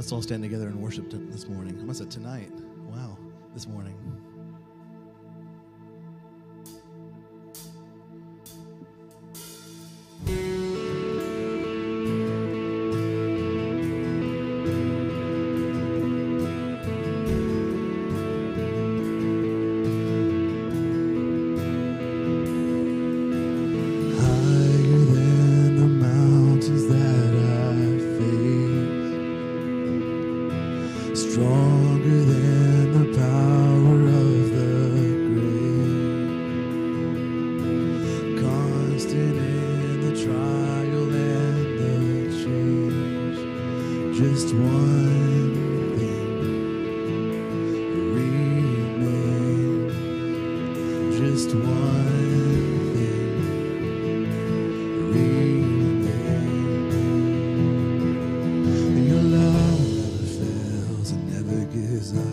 Let's all stand together and worship this morning. I must say tonight. Wow, this morning.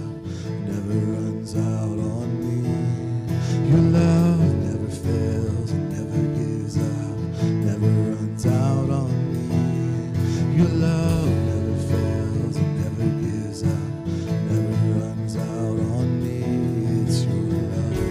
Never runs out on me, it's your love.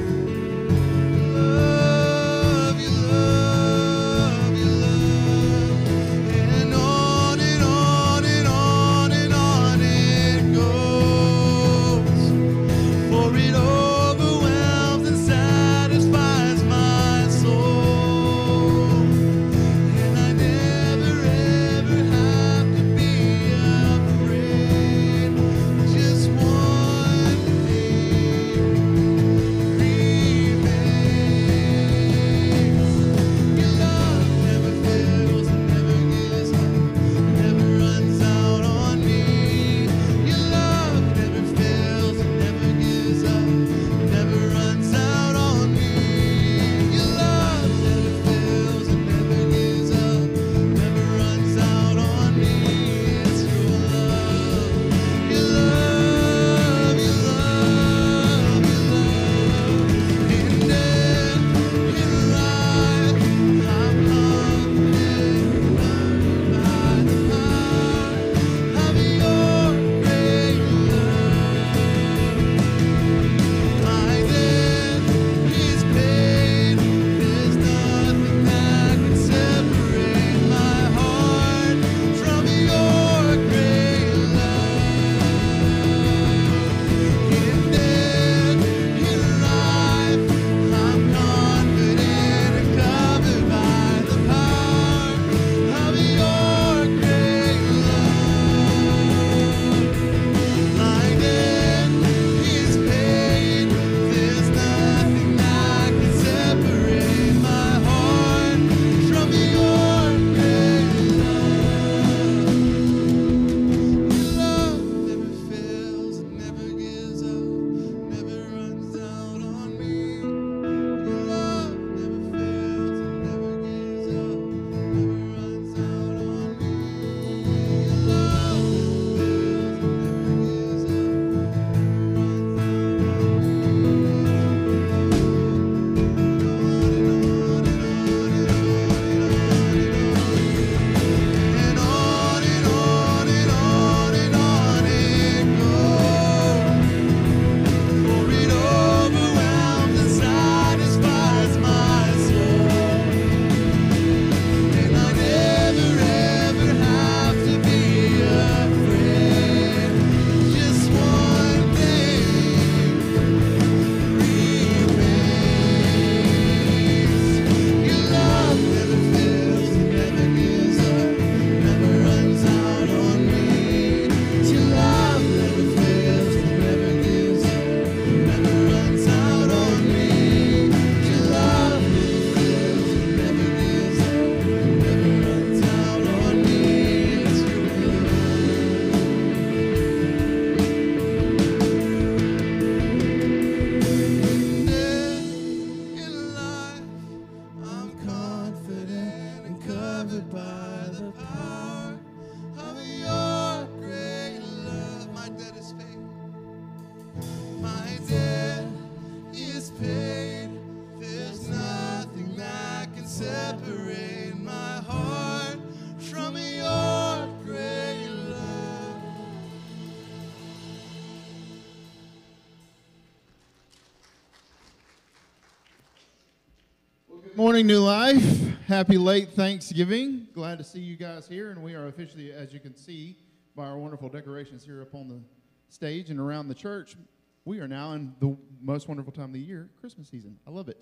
Good morning, New Life. Happy late Thanksgiving. Glad to see you guys here, and we are officially, as you can see, by our wonderful decorations here up on the stage and around the church, we are now in the most wonderful time of the year, Christmas season. I love it.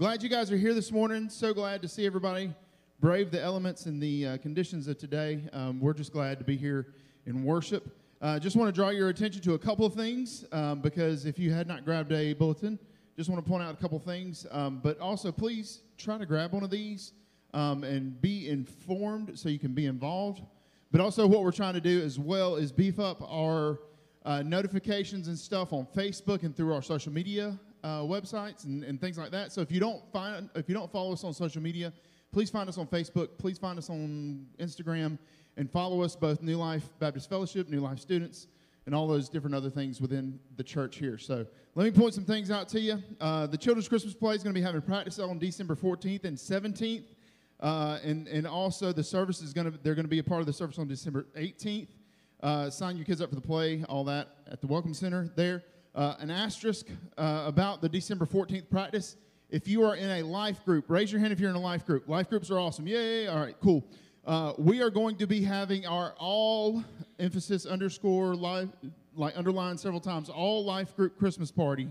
Glad you guys are here this morning. So glad to see everybody brave the elements and the conditions of today. We're just glad to be here in worship. Just want to draw your attention to a couple of things, because if you had not grabbed a bulletin, just want to point out a couple things, but also please try to grab one of these and be informed so you can be involved. But also what we're trying to do as well is beef up our notifications and stuff on Facebook and through our social media websites and things like that. So if you don't follow us on social media, please find us on Facebook, please find us on Instagram, and follow us, both New Life Baptist Fellowship, New Life students, and all those different other things within the church here. So let me point some things out to you. The Children's Christmas Play is going to be having practice on December 14th and 17th. And also the service is going to, they're going to be a part of the service on December 18th. Sign your kids up for the play, all that at the Welcome Center there. An asterisk about the December 14th practice. If you are in a life group, raise your hand if you're in a life group. Life groups are awesome. Yay, all right, cool. We are going to be having our all emphasis underscore life, like underlined several times, all life group Christmas party.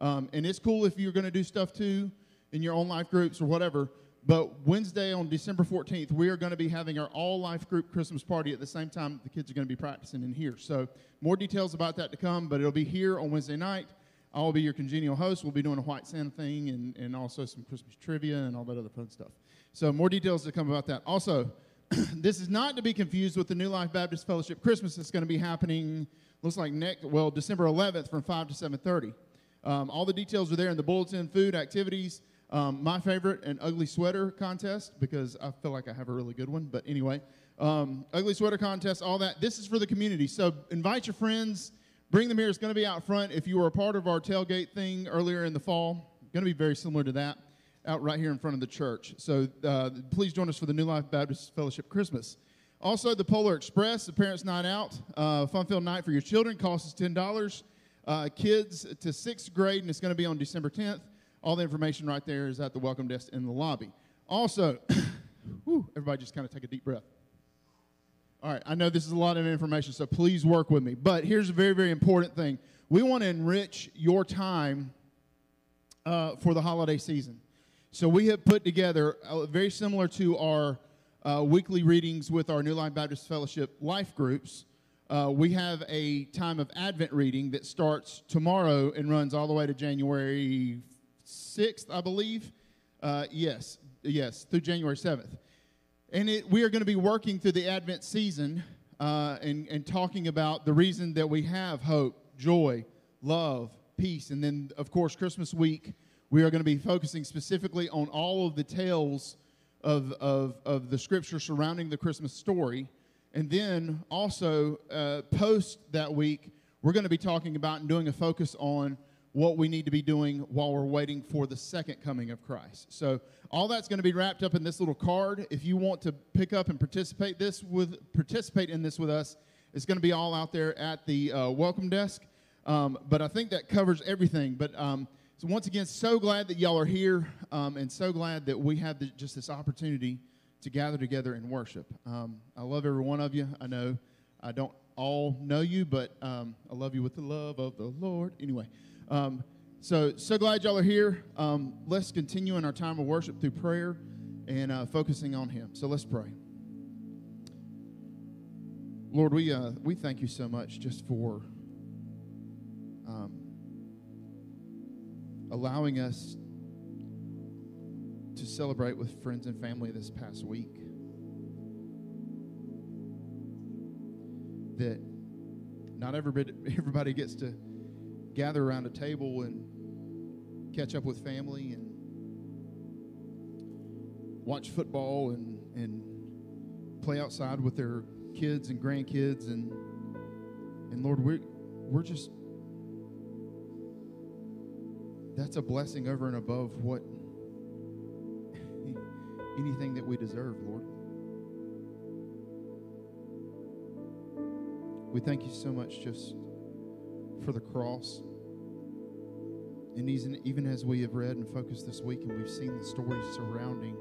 And it's cool if you're going to do stuff too in your own life groups or whatever. But Wednesday on December 14th, we are going to be having our all life group Christmas party at the same time the kids are going to be practicing in here. So more details about that to come, but it'll be here on Wednesday night. I'll be your congenial host. We'll be doing a White Santa thing and also some Christmas trivia and all that other fun stuff. So more details to come about that. Also, this is not to be confused with the New Life Baptist Fellowship Christmas that's going to be happening, looks like December 11th from 5 to 7:30. All the details are there in the bulletin, food, activities, my favorite, an ugly sweater contest, because I feel like I have a really good one. But anyway, ugly sweater contest, all that. This is for the community. So invite your friends, bring them here. It's going to be out front. If you were a part of our tailgate thing earlier in the fall, going to be very similar to that, out right here in front of the church. So please join us for the New Life Baptist Fellowship Christmas. Also, the Polar Express, the Parents' Night Out, fun-filled night for your children, costs $10. Kids to 6th grade, and it's going to be on December 10th. All the information right there is at the welcome desk in the lobby. Also, whew, everybody just kind of take a deep breath. All right, I know this is a lot of information, so please work with me. But here's a very, very important thing. We want to enrich your time for the holiday season. So we have put together, very similar to our weekly readings with our New Life Baptist Fellowship life groups. We have a time of Advent reading that starts tomorrow and runs all the way to January 6th, I believe. Yes, through January 7th. And we are going to be working through the Advent season and talking about the reason that we have hope, joy, love, peace. And then, of course, Christmas week, we are going to be focusing specifically on all of the tales of the scripture surrounding the Christmas story. And then also post that week, we're going to be talking about and doing a focus on what we need to be doing while we're waiting for the second coming of Christ. So all that's going to be wrapped up in this little card. If you want to pick up and participate in this with us, it's going to be all out there at the welcome desk. But I think that covers everything. But so once again, so glad that y'all are here, and so glad that we have just this opportunity to gather together and worship. I love every one of you. I know I don't all know you, but I love you with the love of the Lord. Anyway, so glad y'all are here. Let's continue in our time of worship through prayer and focusing on Him. So let's pray. Lord, we thank you so much just for allowing us to celebrate with friends and family this past week. That not everybody gets to gather around a table and catch up with family and watch football and play outside with their kids and grandkids. And Lord, we're just... That's a blessing over and above what anything that we deserve, Lord. We thank you so much just for the cross And even as we have read and focused this week, and we've seen the stories surrounding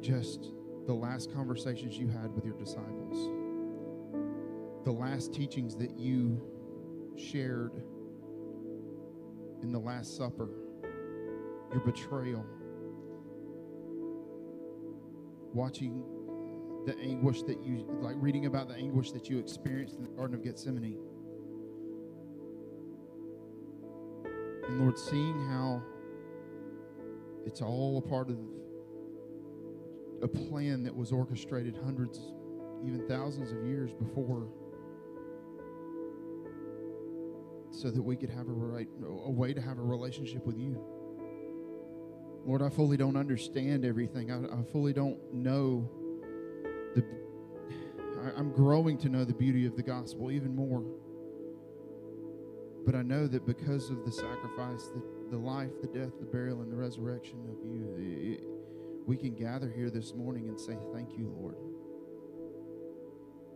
just the last conversations you had with your disciples, the last teachings that you shared in the Last Supper, your betrayal, watching the anguish that you, like reading about the anguish that you experienced in the Garden of Gethsemane. And Lord, seeing how it's all a part of a plan that was orchestrated hundreds, even thousands of years before, so that we could have a way to have a relationship with you. Lord, I fully don't understand everything. I fully don't know. I'm growing to know the beauty of the gospel even more. But I know that because of the sacrifice, the life, the death, the burial, and the resurrection of you, we can gather here this morning and say, thank you, Lord.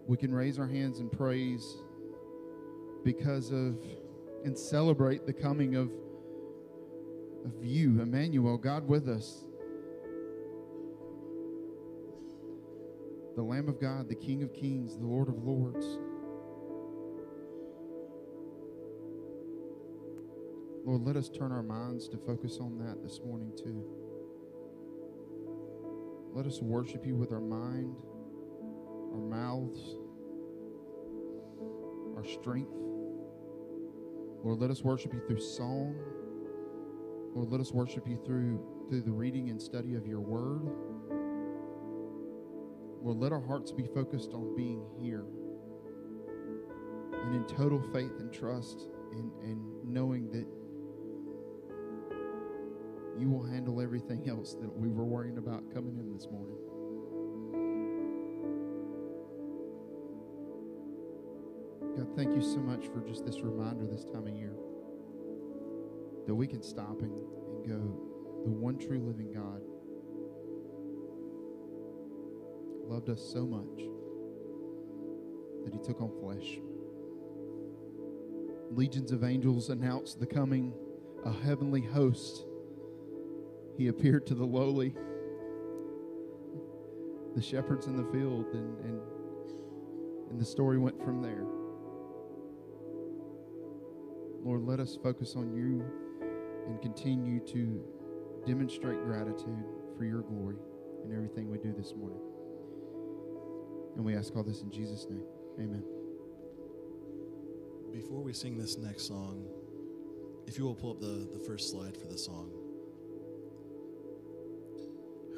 We can raise our hands in praise because of and celebrate the coming of you, Emmanuel, God with us. The Lamb of God, the King of Kings, the Lord of Lords. Lord, let us turn our minds to focus on that this morning too. Let us worship you with our mind, our mouths, our strength. Lord, let us worship you through song. Lord, let us worship you through the reading and study of your word. Lord, let our hearts be focused on being here and in total faith and trust and knowing that you will handle everything else that we were worrying about coming in this morning. God, thank you so much for just this reminder this time of year that we can stop and go, the one true living God loved us so much that he took on flesh. Legions of angels announced the coming, a heavenly host. He appeared to the lowly, the shepherds in the field, and the story went from there. Lord, let us focus on you and continue to demonstrate gratitude for your glory in everything we do this morning. And we ask all this in Jesus' name. Amen. Before we sing this next song, if you will pull up the first slide for the song.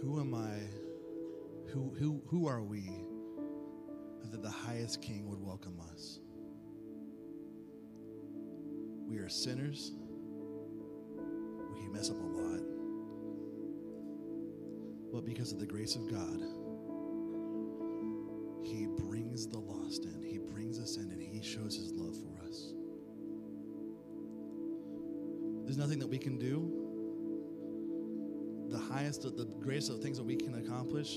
Who am I? Who are we that the highest king would welcome us? We are sinners. We mess up a lot. But because of the grace of God, he brings the lost in. He brings us in, and he shows his love for us. There's nothing that we can do. The highest of the greatest of the things that we can accomplish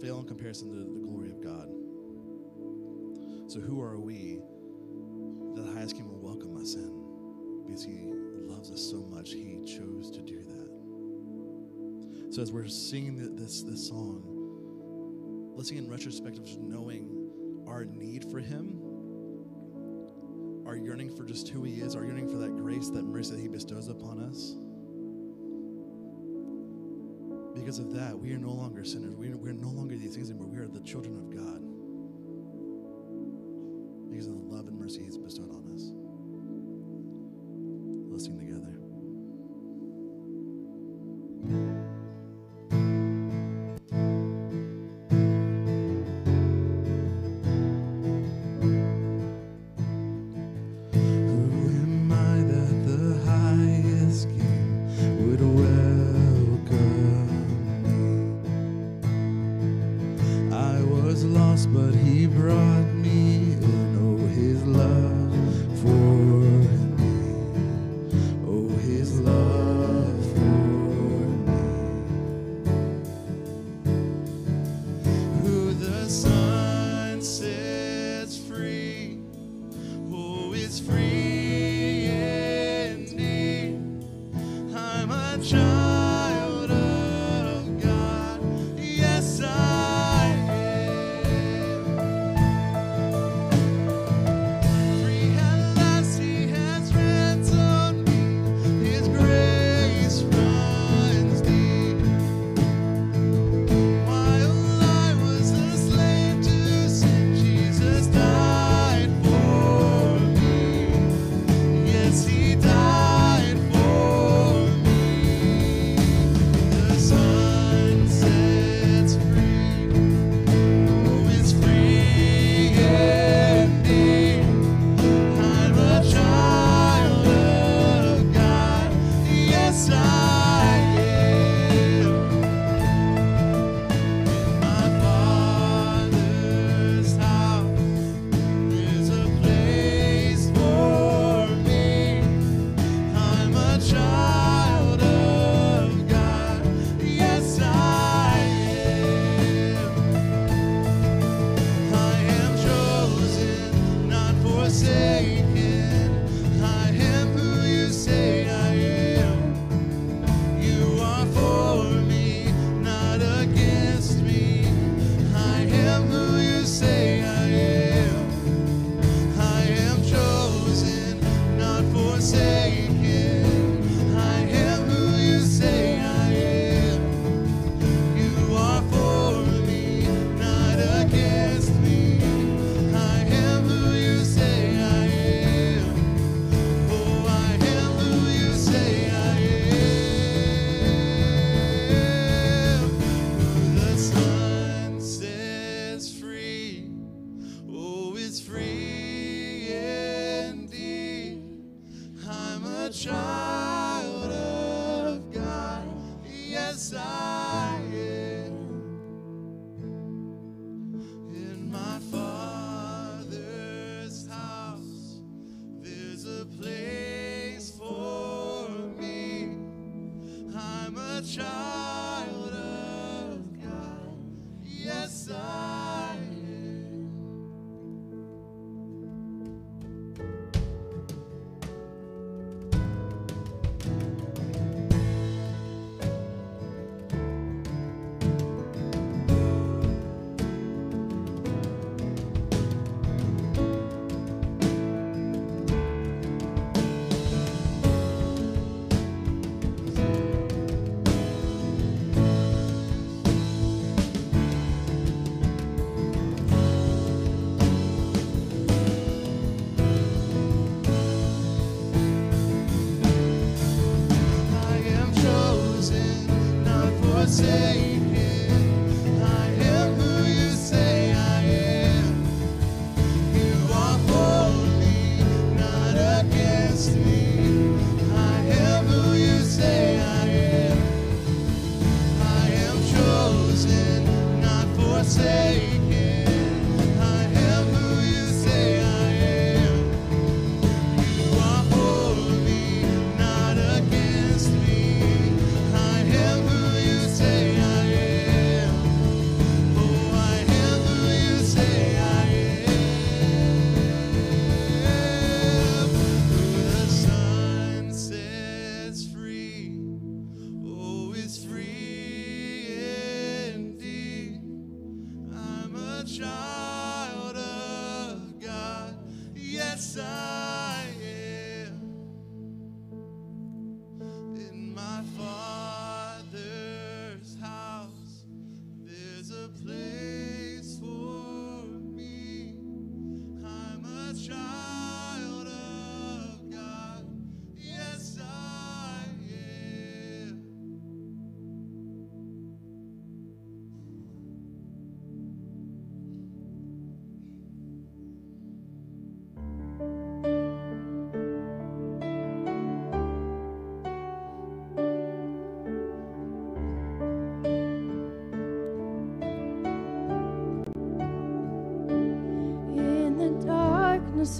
fail in comparison to the glory of God. So who are we that the highest king will welcome us in? Because he loves us so much, he chose to do that. So as we're singing this song, let's see in retrospective, just knowing our need for him, our yearning for just who he is, our yearning for that grace, that mercy that he bestows upon us. Because of that, we are no longer sinners. We are no longer these things anymore. We are the children of God. Because of the love and mercy he's bestowed on us. Let's sing together. But he brought me in, oh, his love.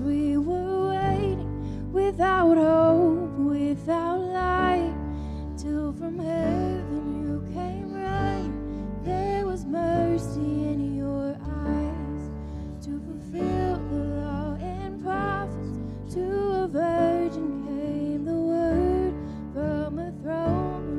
We were waiting without hope, without light, till from heaven you came running. There was mercy in your eyes to fulfill the law and prophets. To a virgin came the word from a throne.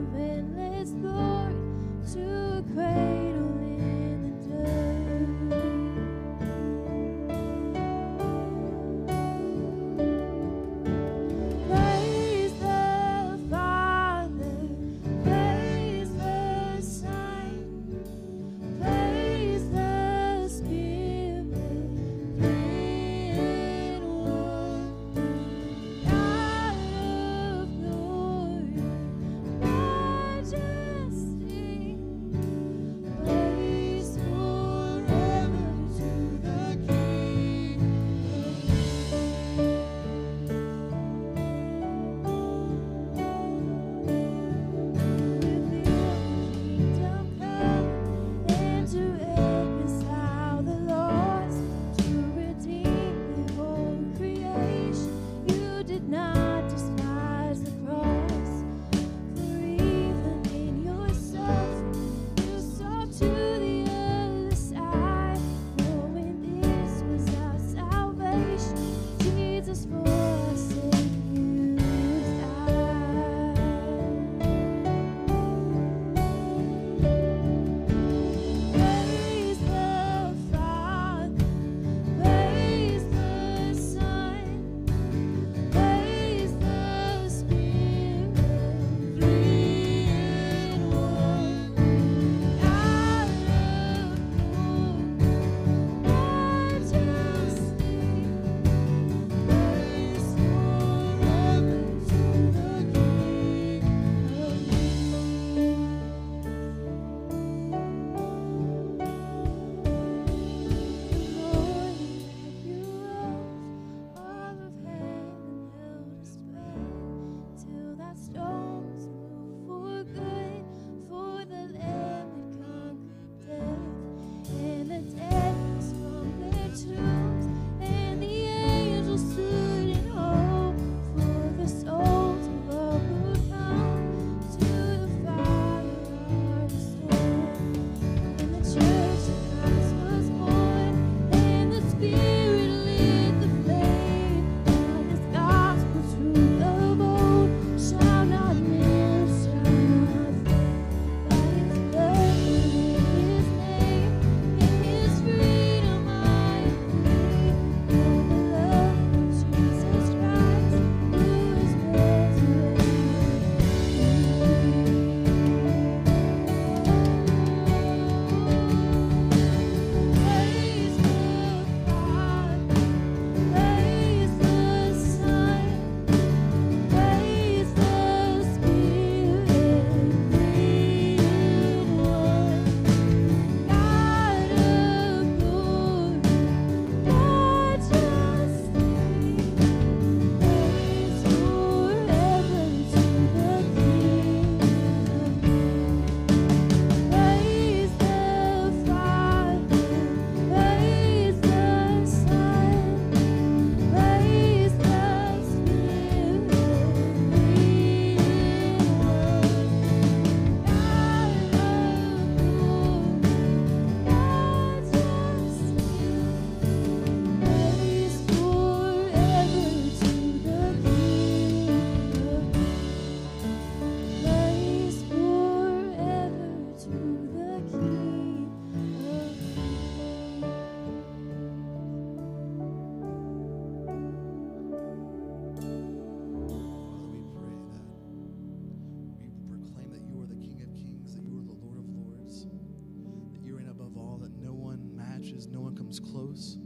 comes close.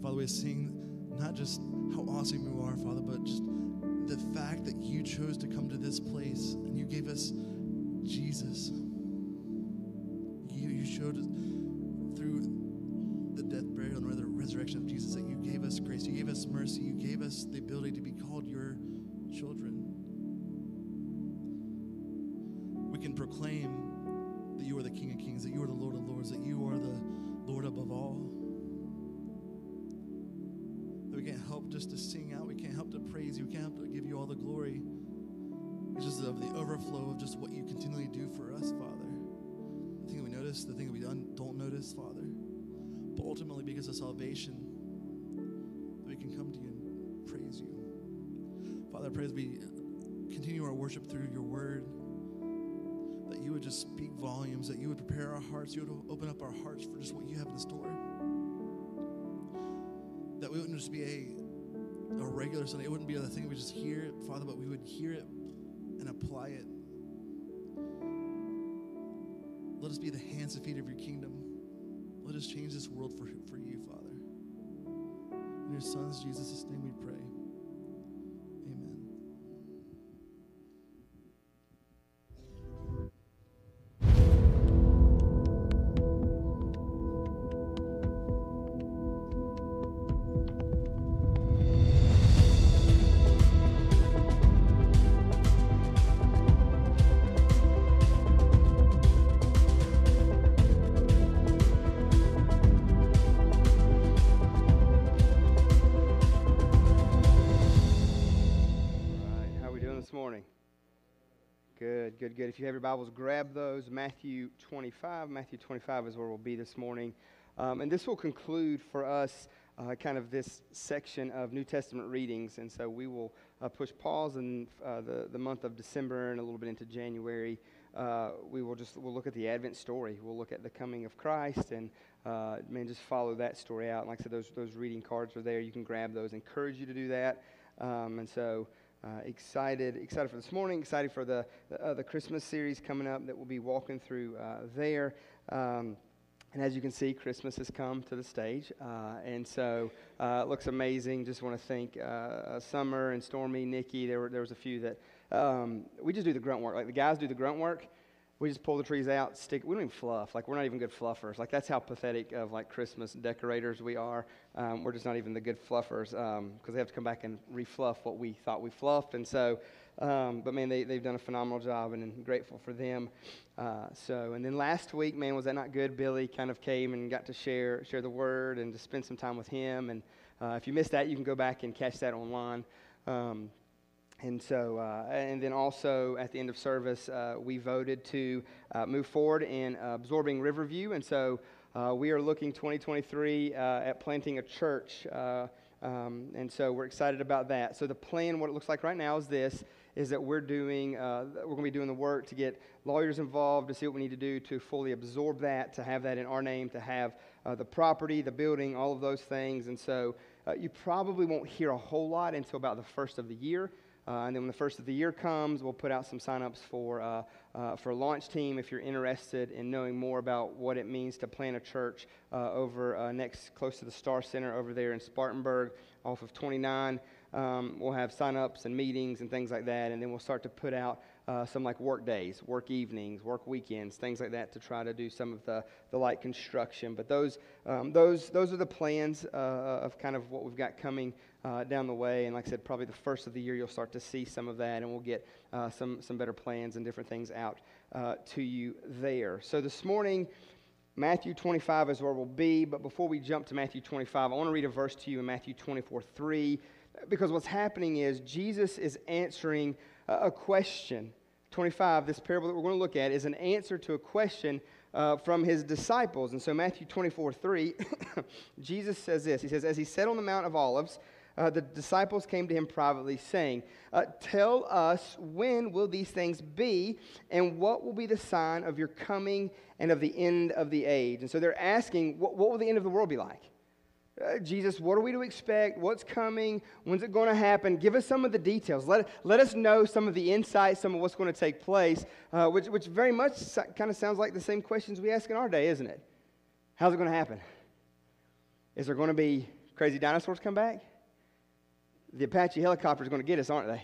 Father, we're seeing not just how awesome you are, Father, but just the fact that you chose to come to this place and you gave us Jesus. You showed us through the death, burial, and the resurrection of Jesus that you gave us grace, you gave us mercy, you gave us the ability to be called your children. We can proclaim that you are the King of Kings, that you are the Lord of Lords, that you are the Lord above all. We can't help just to sing out. We can't help to praise you. We can't help to give you all the glory. It's just of the overflow of just what you continually do for us, Father. The thing that we notice, the thing that we don't notice, Father. But ultimately, because of salvation, we can come to you and praise you. Father, I pray as we continue our worship through your word, that you would just speak volumes, that you would prepare our hearts, you would open up our hearts for just what you have in store. That we wouldn't just be a regular Sunday. It wouldn't be the thing we just hear it, Father, but we would hear it and apply it. Let us be the hands and feet of your kingdom. Let us change this world for you, Father. In your Son's Jesus' name we pray. Good. If you have your Bibles, grab those. Matthew 25. Matthew 25 is where we'll be this morning. And this will conclude for us kind of this section of New Testament readings. And so we will push pause in the month of December and a little bit into January. We'll look at the Advent story. We'll look at the coming of Christ and just follow that story out. And like I said, those reading cards are there. You can grab those. Encourage you to do that. Excited for this morning, excited for the Christmas series coming up that we'll be walking through there. And as you can see, Christmas has come to the stage, and so it looks amazing. Just want to thank Summer and Stormy, Nikki. There was a few that we just do the grunt work. Like the guys do the grunt work. We just pull the trees out, stick. We don't even fluff. Like we're not even good fluffers. Like that's how pathetic of like Christmas decorators we are. We're just not even the good fluffers because they have to come back and re-fluff what we thought we fluffed. And so, but man, they've done a phenomenal job, and I'm grateful for them. And then last week, man, was that not good? Billy kind of came and got to share the word and to spend some time with him. And if you missed that, you can go back and catch that online. And then also at the end of service, we voted to move forward in absorbing Riverview. And so we are looking 2023 at planting a church. And so we're excited about that. So the plan, what it looks like right now is that we're going to be doing the work to get lawyers involved to see what we need to do to fully absorb that, to have that in our name, to have the property, the building, all of those things. And so you probably won't hear a whole lot until about the first of the year. And then when the first of the year comes, we'll put out some sign-ups for launch team if you're interested in knowing more about what it means to plant a church close to the Star Center over there in Spartanburg off of 29. We'll have sign-ups and meetings and things like that, and then we'll start to put out some like work days, work evenings, work weekends, things like that to try to do some of the light construction. But those are the plans of kind of what we've got coming down the way. And like I said, probably the first of the year you'll start to see some of that, and we'll get some better plans and different things out to you there. So this morning, Matthew 25 is where we'll be. But before we jump to Matthew 25, I want to read a verse to you in Matthew 24:3, because what's happening is Jesus is answering a question. 25, this parable that we're going to look at, is an answer to a question from his disciples. And so Matthew 24:3, Jesus says this. He says, as he sat on the Mount of Olives, the disciples came to him privately, saying, tell us, when will these things be, and what will be the sign of your coming and of the end of the age? And so they're asking, what will the end of the world be like? Jesus, what are we to expect? What's coming? When's it going to happen? Give us some of the details. Let us know some of the insights, some of what's going to take place, which very much kind of sounds like the same questions we ask in our day, isn't it? How's it going to happen? Is there going to be crazy dinosaurs come back? The Apache helicopter is going to get us, aren't they?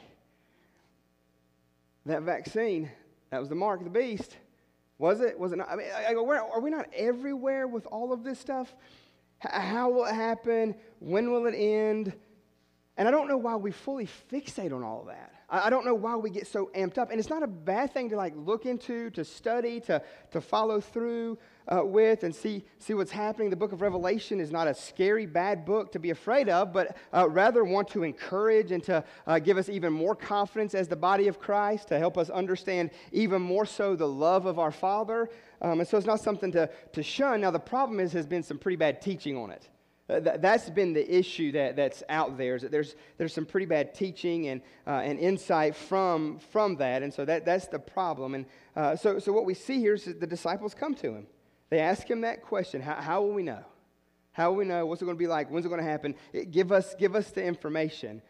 That vaccine, that was the mark of the beast. Was it? Was it not? I mean, are we not everywhere with all of this stuff? How will it happen? When will it end? And I don't know why we fully fixate on all of that. I don't know why we get so amped up. And it's not a bad thing to like look into, to study, to follow through with and see what's happening. The book of Revelation is not a scary, bad book to be afraid of, but rather want to encourage and to give us even more confidence as the body of Christ, to help us understand even more so the love of our Father. And so it's not something to shun. Now, the problem is has been some pretty bad teaching on it. That's been the issue that's out there, is that there's some pretty bad teaching and insight from that, and so that's the problem. And so what we see here is that the disciples come to him. They ask him that question: How will we know? How will we know? What's it going to be like? When's it going to happen? Give us the information.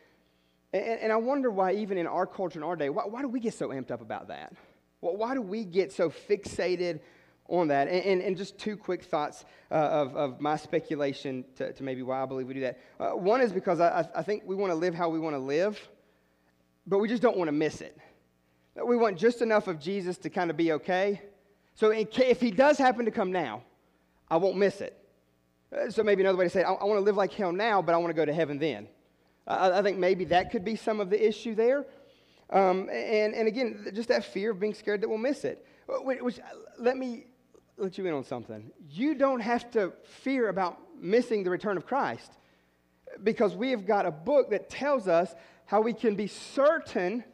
And I wonder why, even in our culture in our day, why do we get so amped up about that? Why do we get so fixated on that? And just two quick thoughts of my speculation to maybe why I believe we do that. One is because I think we want to live how we want to live, but we just don't want to miss it. We want just enough of Jesus to kind of be okay. So if he does happen to come now, I won't miss it. So maybe another way to say it, I want to live like hell now, but I want to go to heaven then. I think maybe that could be some of the issue there. And again, just that fear of being scared that we'll miss it. Which, let you in on something. You don't have to fear about missing the return of Christ, because we have got a book that tells us how we can be certain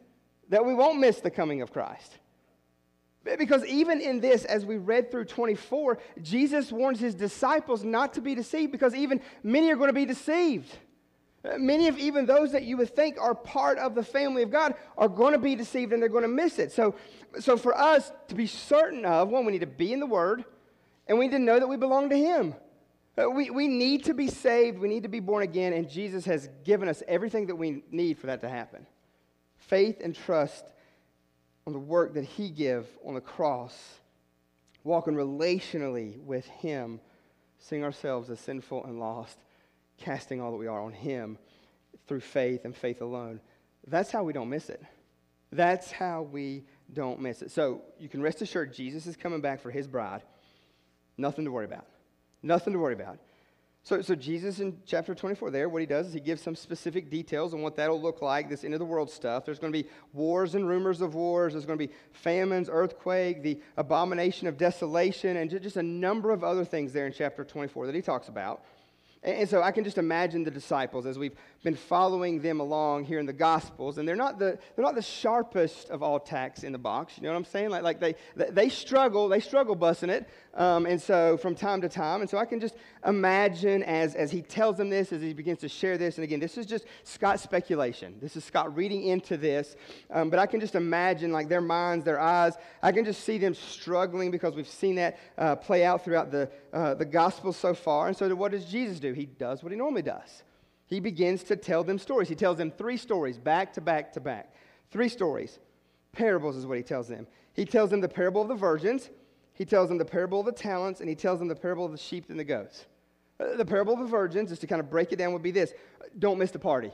that we won't miss the coming of Christ. Because even in this, as we read through 24, Jesus warns his disciples not to be deceived, because even many are going to be deceived. Many of even those that you would think are part of the family of God are going to be deceived, and they're going to miss it. So for us to be certain of, one, we need to be in the Word, and we need to know that we belong to Him. We need to be saved. We need to be born again, and Jesus has given us everything that we need for that to happen. Faith and trust on the work that He gave on the cross, walking relationally with Him, seeing ourselves as sinful and lost, casting all that we are on Him through faith and faith alone. That's how we don't miss it. That's how we don't miss it. So you can rest assured Jesus is coming back for His bride. Nothing to worry about. Nothing to worry about. So Jesus in chapter 24 there, what He does is He gives some specific details on what that'll look like, this end of the world stuff. There's going to be wars and rumors of wars. There's going to be famines, earthquake, the abomination of desolation, and just a number of other things there in chapter 24 that He talks about. And so I can just imagine the disciples as we've been following them along here in the Gospels, and they're not the sharpest of all tacks in the box. You know what I'm saying? Like they struggle busting it, and so from time to time. And so I can just imagine as he tells them this, as he begins to share this. And again, this is just Scott's speculation. This is Scott reading into this, but I can just imagine like their minds, their eyes. I can just see them struggling, because we've seen that play out throughout the Gospels so far. And so what does Jesus do? He does what He normally does. He begins to tell them stories. He tells them three stories, back to back to back. Three stories. Parables is what He tells them. He tells them the parable of the virgins. He tells them the parable of the talents. And He tells them the parable of the sheep and the goats. The parable of the virgins, just to kind of break it down, would be this: don't miss the party.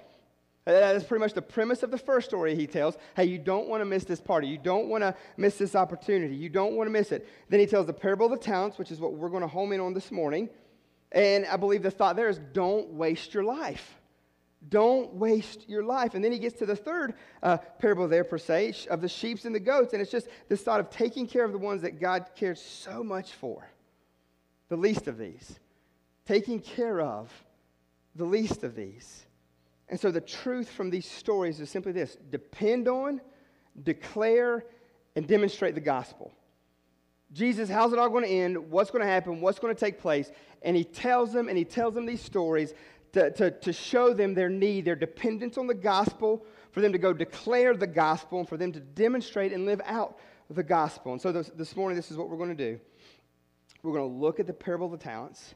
That's pretty much the premise of the first story He tells. Hey, you don't want to miss this party. You don't want to miss this opportunity. You don't want to miss it. Then He tells the parable of the talents, which is what we're going to home in on this morning. And I believe the thought there is, don't waste your life. Don't waste your life. And then He gets to the third parable there, per se, of the sheep and the goats. And it's just this thought of taking care of the ones that God cares so much for, the least of these. Taking care of the least of these. And so the truth from these stories is simply this: depend on, declare, and demonstrate the gospel. Jesus, how's it all going to end? What's going to happen? What's going to take place? And He tells them these stories to show them their need, their dependence on the gospel, for them to go declare the gospel, and for them to demonstrate and live out the gospel. And so this morning, this is what we're going to do. We're going to look at the parable of the talents.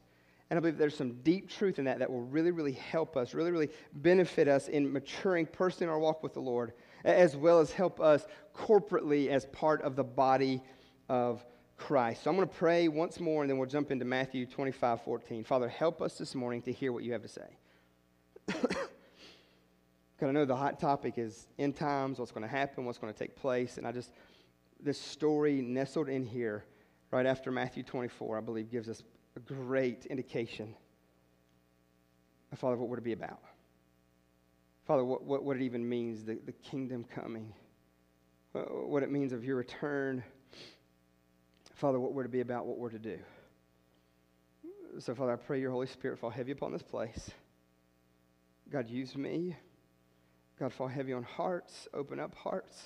And I believe there's some deep truth in that will really, really help us, really, really benefit us in maturing personally in our walk with the Lord, as well as help us corporately as part of the body of Christ. So I'm going to pray once more, and then we'll jump into Matthew 25:14. Father, help us this morning to hear what you have to say. Because I know the hot topic is end times, what's going to happen, what's going to take place. And this story nestled in here right after Matthew 24, I believe, gives us a great indication of, Father, what we're to be about. Father, what it even means, the kingdom coming, what it means of your return. Father, what we're to be about, what we're to do. So, Father, I pray your Holy Spirit fall heavy upon this place. God, use me. God, fall heavy on hearts. Open up hearts.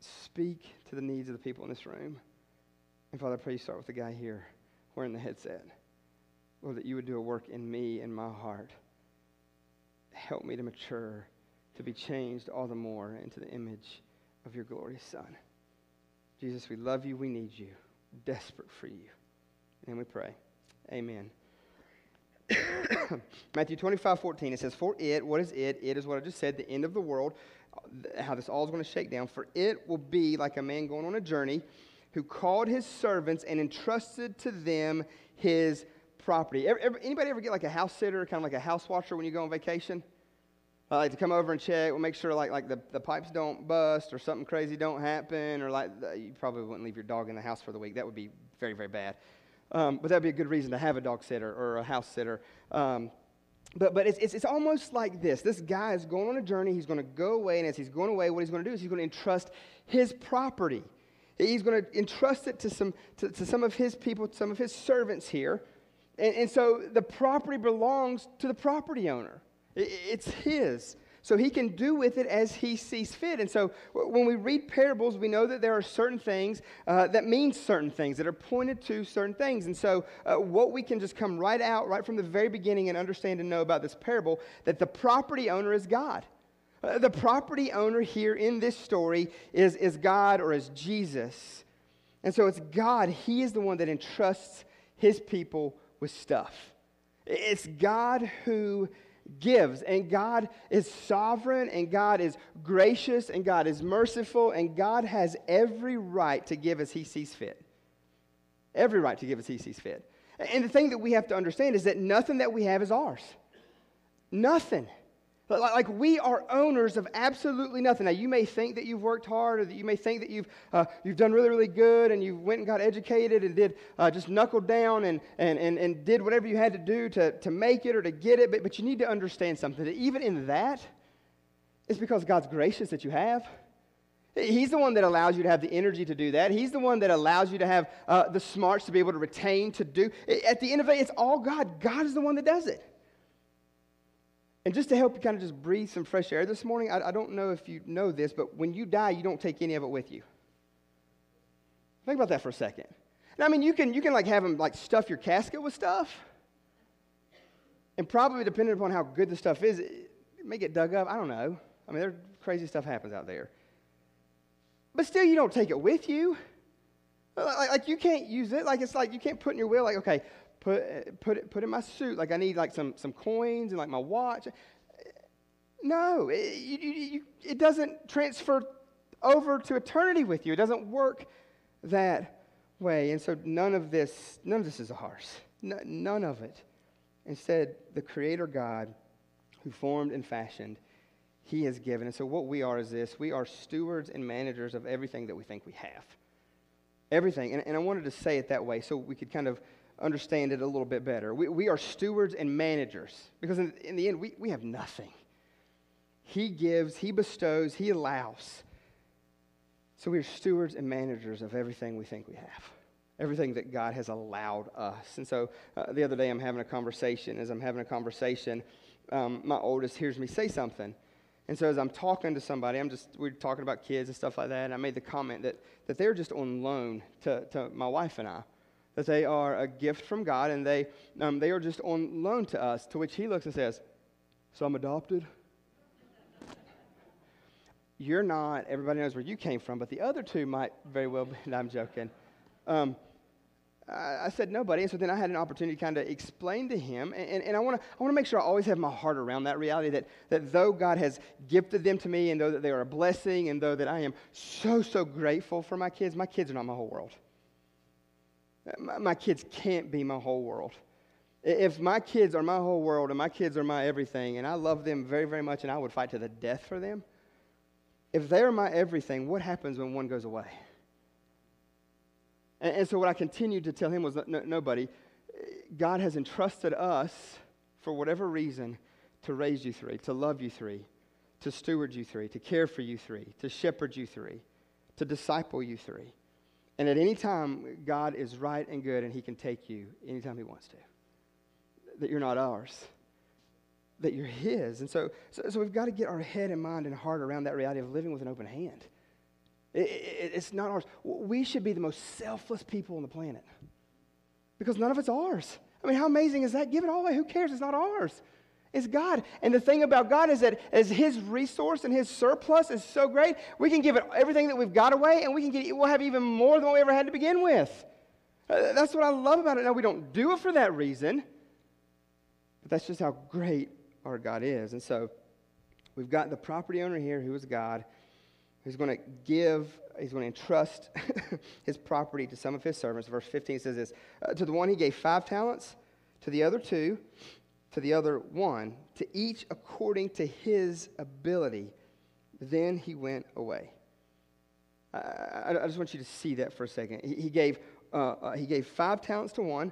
Speak to the needs of the people in this room. And, Father, I pray you start with the guy here wearing the headset. Lord, that you would do a work in me and my heart. Help me to mature, to be changed all the more into the image of your glorious Son. Jesus, we love you. We need you. We're desperate for you. And we pray. Amen. Matthew 25:14, it says, "For it," what is it? It is what I just said, the end of the world, how this all is going to shake down. "For it will be like a man going on a journey who called his servants and entrusted to them his property." Anybody ever get like a house sitter, kind of like a house watcher when you go on vacation? Like to come over and check, we'll make sure like the pipes don't bust or something crazy don't happen, or you probably wouldn't leave your dog in the house for the week. That would be very, very bad. But that would be a good reason to have a dog sitter or a house sitter. But it's almost like this. This guy is going on a journey. He's going to go away, and as he's going away, what he's going to do is he's going to entrust his property. He's going to entrust it to some of his people, some of his servants here. And so the property belongs to the property owner. It's his, so he can do with it as he sees fit. And so when we read parables, we know that there are certain things that mean certain things, that are pointed to certain things. And so what we can just come right from the very beginning and understand and know about this parable, that the property owner is God. The property owner here in this story is God, or is Jesus. And so it's God. He is the one that entrusts his people with stuff. It's God who gives, and God is sovereign, and God is gracious, and God is merciful, and God has every right to give as he sees fit. Every right to give as he sees fit. And the thing that we have to understand is that nothing that we have is ours. Nothing. Like we are owners of absolutely nothing. Now, you may think that you've worked hard, or that you may think that you've done really, really good, and you went and got educated and did just knuckled down and did whatever you had to do to make it or to get it. But you need to understand something, that even in that, it's because God's gracious that you have. He's the one that allows you to have the energy to do that. He's the one that allows you to have the smarts to be able to retain, to do. At the end of the day, it's all God. God is the one that does it. And just to help you kind of just breathe some fresh air this morning, I don't know if you know this, but when you die, you don't take any of it with you. Think about that for a second. And I mean, you can like have them like stuff your casket with stuff. And probably depending upon how good the stuff is, it may get dug up. I don't know. I mean, there's crazy stuff happens out there. But still, you don't take it with you. Like you can't use it. Like it's like you can't put in your will, like, okay, put in my suit, like I need like some coins and like my watch. No, it doesn't transfer over to eternity with you. It doesn't work that way. And so none of this is ours. None of it. Instead, the Creator God, who formed and fashioned, he has given. And so what we are is this: we are stewards and managers of everything that we think we have. Everything. And I wanted to say it that way so we could kind of understand it a little bit better. We are stewards and managers, because in the end, we have nothing. He gives, he bestows, he allows. So we are stewards and managers of everything we think we have, everything that God has allowed us. And so the other day, As I'm having a conversation, my oldest hears me say something. And so as I'm talking to somebody, we're talking about kids and stuff like that, and I made the comment that they're just on loan to my wife and I, that they are a gift from God, and they are just on loan to us, to which he looks and says, "So I'm adopted?" You're not. Everybody knows where you came from, but the other two might very well be. No, I'm joking. I said nobody, and so then I had an opportunity to kind of explain to him, and I want to make sure I always have my heart around that reality, that though God has gifted them to me, and though that they are a blessing, and though that I am so, so grateful for my kids are not my whole world. My kids can't be my whole world. If my kids are my whole world and my kids are my everything, and I love them very, very much, and I would fight to the death for them, if they're my everything, what happens when one goes away? And so what I continued to tell him was, nobody, God has entrusted us, for whatever reason, to raise you three, to love you three, to steward you three, to care for you three, to shepherd you three, to disciple you three. And at any time, God is right and good, and he can take you anytime he wants to. That you're not ours, that you're his. And so we've got to get our head and mind and heart around that reality of living with an open hand. It's not ours. We should be the most selfless people on the planet because none of it's ours. I mean, how amazing is that? Give it all away. Who cares? It's not ours. It's God. And the thing about God is that as his resource and his surplus is so great, we can give it everything that we've got away, and we'll have even more than what we ever had to begin with. That's what I love about it. Now, we don't do it for that reason, but that's just how great our God is. And so we've got the property owner here who is God, who's going to give, he's going to entrust his property to some of his servants. Verse 15 says this, to the one he gave 5 talents, to the other 2, to the other 1, to each according to his ability. Then he went away. I just want you to see that for a second. He gave 5 talents to one,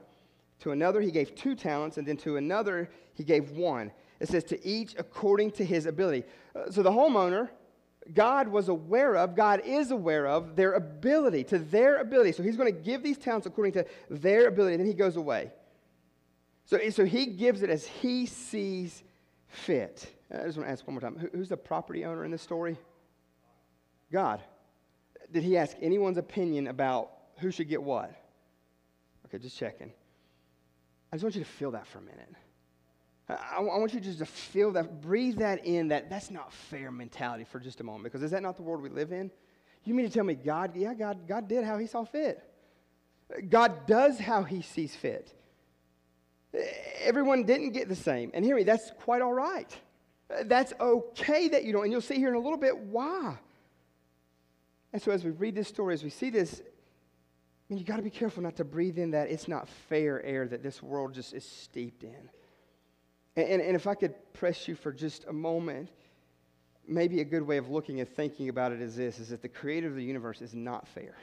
to another he gave 2 talents, and then to another he gave 1. It says to each according to his ability. So the homeowner, God is aware of their ability, to their ability. So he's going to give these talents according to their ability, and then he goes away. So he gives it as he sees fit. I just want to ask one more time. Who's the property owner in this story? God. Did he ask anyone's opinion about who should get what? Okay, just checking. I just want you to feel that for a minute. I want you just to feel that, breathe that in, that's not fair mentality for just a moment, because is that not the world we live in? You mean to tell me God did how he saw fit. God does how he sees fit. Everyone didn't get the same. And hear me, that's quite all right. That's okay that you don't. And you'll see here in a little bit why. And so as we read this story, as we see this, I mean, you got to be careful not to breathe in that it's not fair air that this world just is steeped in. And if I could press you for just a moment, maybe a good way of looking and thinking about it is this, is that the creator of the universe is not fair.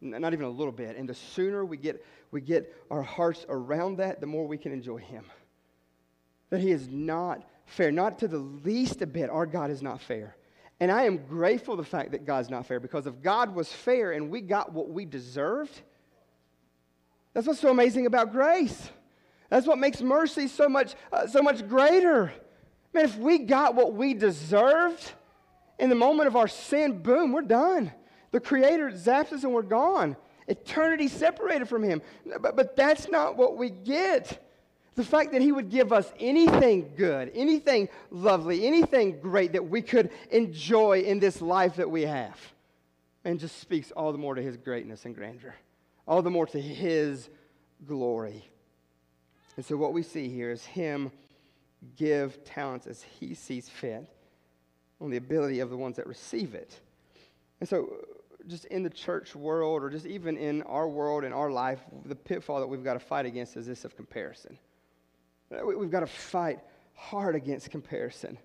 Not even a little bit. And the sooner we get our hearts around that, the more we can enjoy him. That he is not fair. Not to the least a bit. Our God is not fair. And I am grateful for the fact that God's not fair, because if God was fair and we got what we deserved, that's what's so amazing about grace. That's what makes mercy so much greater. Man, if we got what we deserved in the moment of our sin, boom, we're done. The Creator zaps us and we're gone. Eternity separated from him. But that's not what we get. The fact that he would give us anything good, anything lovely, anything great that we could enjoy in this life that we have, and just speaks all the more to his greatness and grandeur, all the more to his glory. And so what we see here is him give talents as he sees fit on the ability of the ones that receive it. And so just in the church world, or just even in our world, in our life, the pitfall that we've got to fight against is this of comparison. We've got to fight hard against comparison,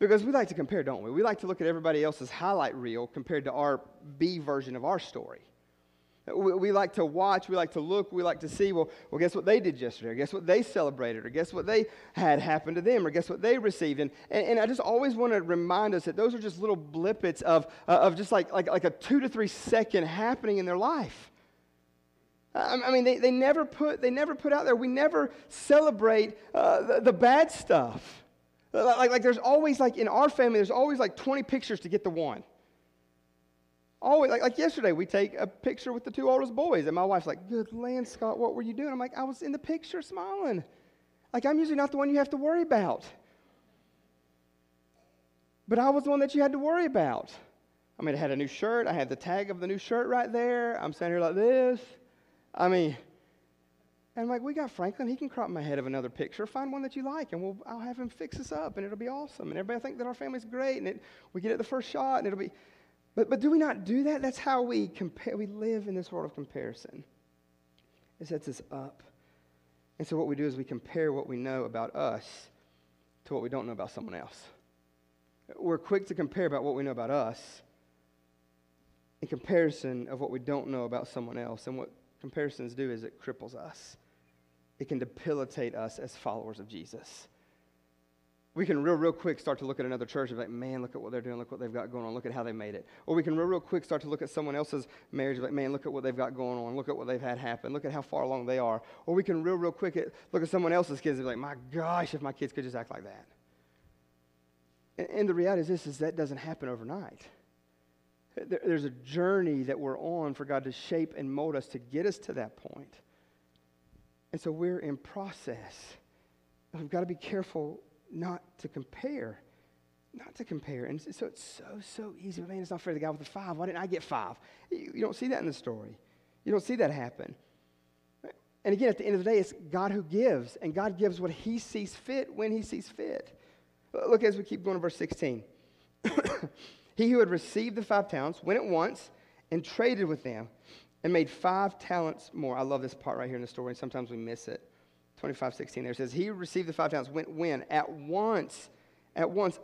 because we like to compare, don't we? We like to look at everybody else's highlight reel compared to our B version of our story. We like to watch, we like to look, we like to see, well, guess what they did yesterday, or guess what they celebrated, or guess what they had happen to them, or guess what they received. And I just always want to remind us that those are just little blippets of just like a 2 to 3 second happening in their life. I mean, they never put out there, we never celebrate the bad stuff. Like there's always, like in our family, there's always like 20 pictures to get the one. Always, like yesterday, we take a picture with the 2 oldest boys, and my wife's like, good land, Scott, what were you doing? I'm like, I was in the picture smiling. Like, I'm usually not the one you have to worry about. But I was the one that you had to worry about. I mean, I had a new shirt. I had the tag of the new shirt right there. I'm standing here like this. I mean, and I'm like, we got Franklin. He can crop my head of another picture. Find one that you like, and I'll have him fix this up, and it'll be awesome. And everybody will think that our family's great, and we get it the first shot, and it'll be... But do we not do that? That's how we compare. We live in this world of comparison. It sets us up. And so what we do is we compare what we know about us to what we don't know about someone else. We're quick to compare about what we know about us in comparison of what we don't know about someone else. And what comparisons do is it cripples us. It can debilitate us as followers of Jesus. We can real quick start to look at another church and be like, man, look at what they're doing, look what they've got going on, look at how they made it. Or we can real quick start to look at someone else's marriage and be like, man, look at what they've got going on, look at what they've had happen, look at how far along they are. Or we can real quick look at someone else's kids and be like, my gosh, if my kids could just act like that. And the reality is this, is that doesn't happen overnight. There's a journey that we're on for God to shape and mold us to get us to that point. And so we're in process. And we've got to be careful not to compare. And so it's so easy. But man, it's not fair to the guy with the 5. Why didn't I get 5? You don't see that in the story. You don't see that happen. And again, at the end of the day, it's God who gives. And God gives what he sees fit when he sees fit. Look as we keep going to verse 16. He who had received the 5 talents went at once and traded with them and made 5 talents more. I love this part right here in the story. And sometimes we miss it. 25:16 there says, he who received the 5 talents went when? At once,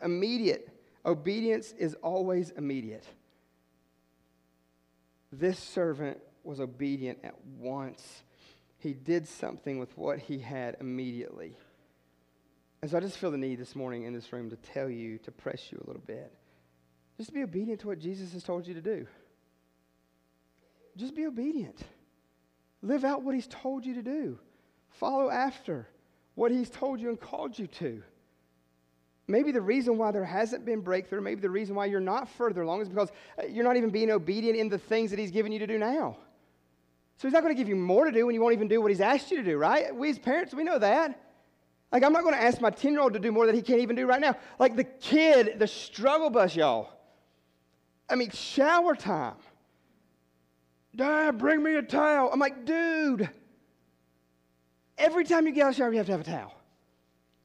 immediate. Obedience is always immediate. This servant was obedient at once. He did something with what he had immediately. And so I just feel the need this morning in this room to tell you, to press you a little bit. Just be obedient to what Jesus has told you to do. Just be obedient. Live out what he's told you to do. Follow after what he's told you and called you to. Maybe the reason why there hasn't been breakthrough, maybe the reason why you're not further along is because you're not even being obedient in the things that he's given you to do now. So he's not going to give you more to do when you won't even do what he's asked you to do, right? We as parents, we know that. Like, I'm not going to ask my 10-year-old to do more that he can't even do right now. Like the struggle bus, y'all. I mean, shower time. Dad, bring me a towel. I'm like, dude. Every time you get out of the shower, you have to have a towel.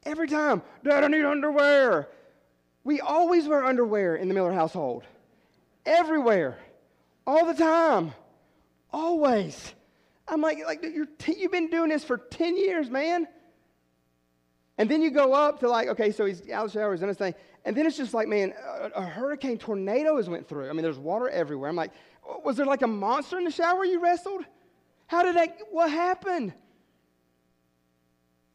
Every time. Dad, I need underwear. We always wear underwear in the Miller household. Everywhere. All the time. Always. I'm like you've been doing this for 10 years, man. And then you go up to like, okay, so he's out of the shower, he's done his thing. And then it's just like, man, a hurricane tornado has went through. I mean, there's water everywhere. I'm like, was there like a monster in the shower you wrestled? What happened?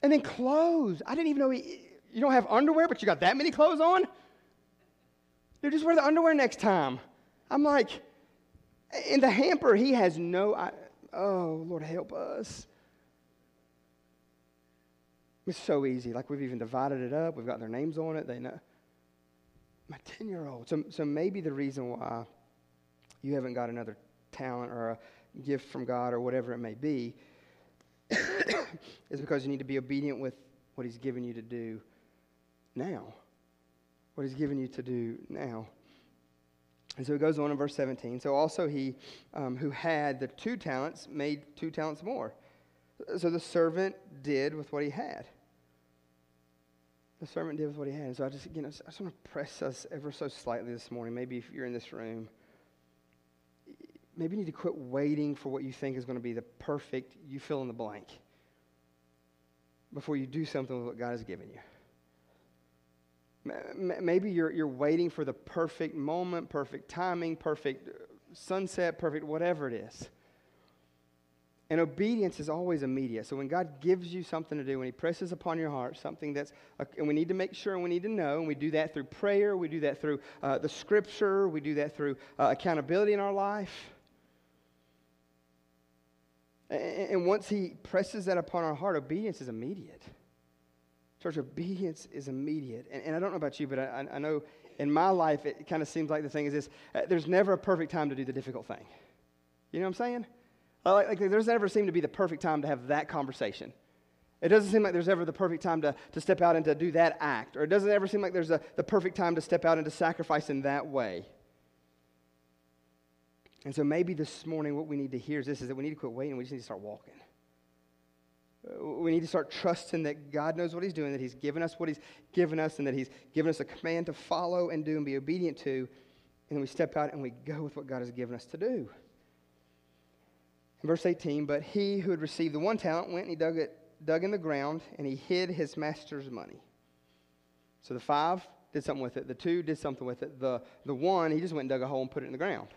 And then clothes. I didn't even know you don't have underwear, but you got that many clothes on? Dude, just wear the underwear next time. I'm like, in the hamper, he has oh, Lord, help us. It's so easy. Like, we've even divided it up. We've got their names on it. They know. My 10-year-old. So maybe the reason why you haven't got another talent or a gift from God or whatever it may be is because you need to be obedient with what he's given you to do now. What he's given you to do now. And so it goes on in verse 17. So also he who had the 2 talents made 2 talents more. So the servant did with what he had. The servant did with what he had. And so I just want to press us ever so slightly this morning. Maybe if you're in this room, maybe you need to quit waiting for what you think is going to be the perfect, you fill in the blank, before you do something with what God has given you. Maybe you're waiting for the perfect moment, perfect timing, perfect sunset, perfect whatever it is. And obedience is always immediate. So when God gives you something to do, when he presses upon your heart something and we need to make sure and we need to know, and we do that through prayer, we do that through the scripture, we do that through accountability in our life. And once he presses that upon our heart, obedience is immediate. Church, obedience is immediate. And I don't know about you, but I know in my life it kind of seems like the thing is this, there's never a perfect time to do the difficult thing. You know what I'm saying? Like there's never seemed to be the perfect time to have that conversation. It doesn't seem like there's ever the perfect time to step out and to do that act. Or it doesn't ever seem like there's the perfect time to step out and to sacrifice in that way. And so maybe this morning what we need to hear is this, is that we need to quit waiting. We just need to start walking. We need to start trusting that God knows what he's doing, that he's given us what he's given us, and that he's given us a command to follow and do and be obedient to. And then we step out and we go with what God has given us to do. Verse 18, but he who had received the one talent went and he dug in the ground, and he hid his master's money. So the five did something with it. The two did something with it. The one, he just went and dug a hole and put it in the ground.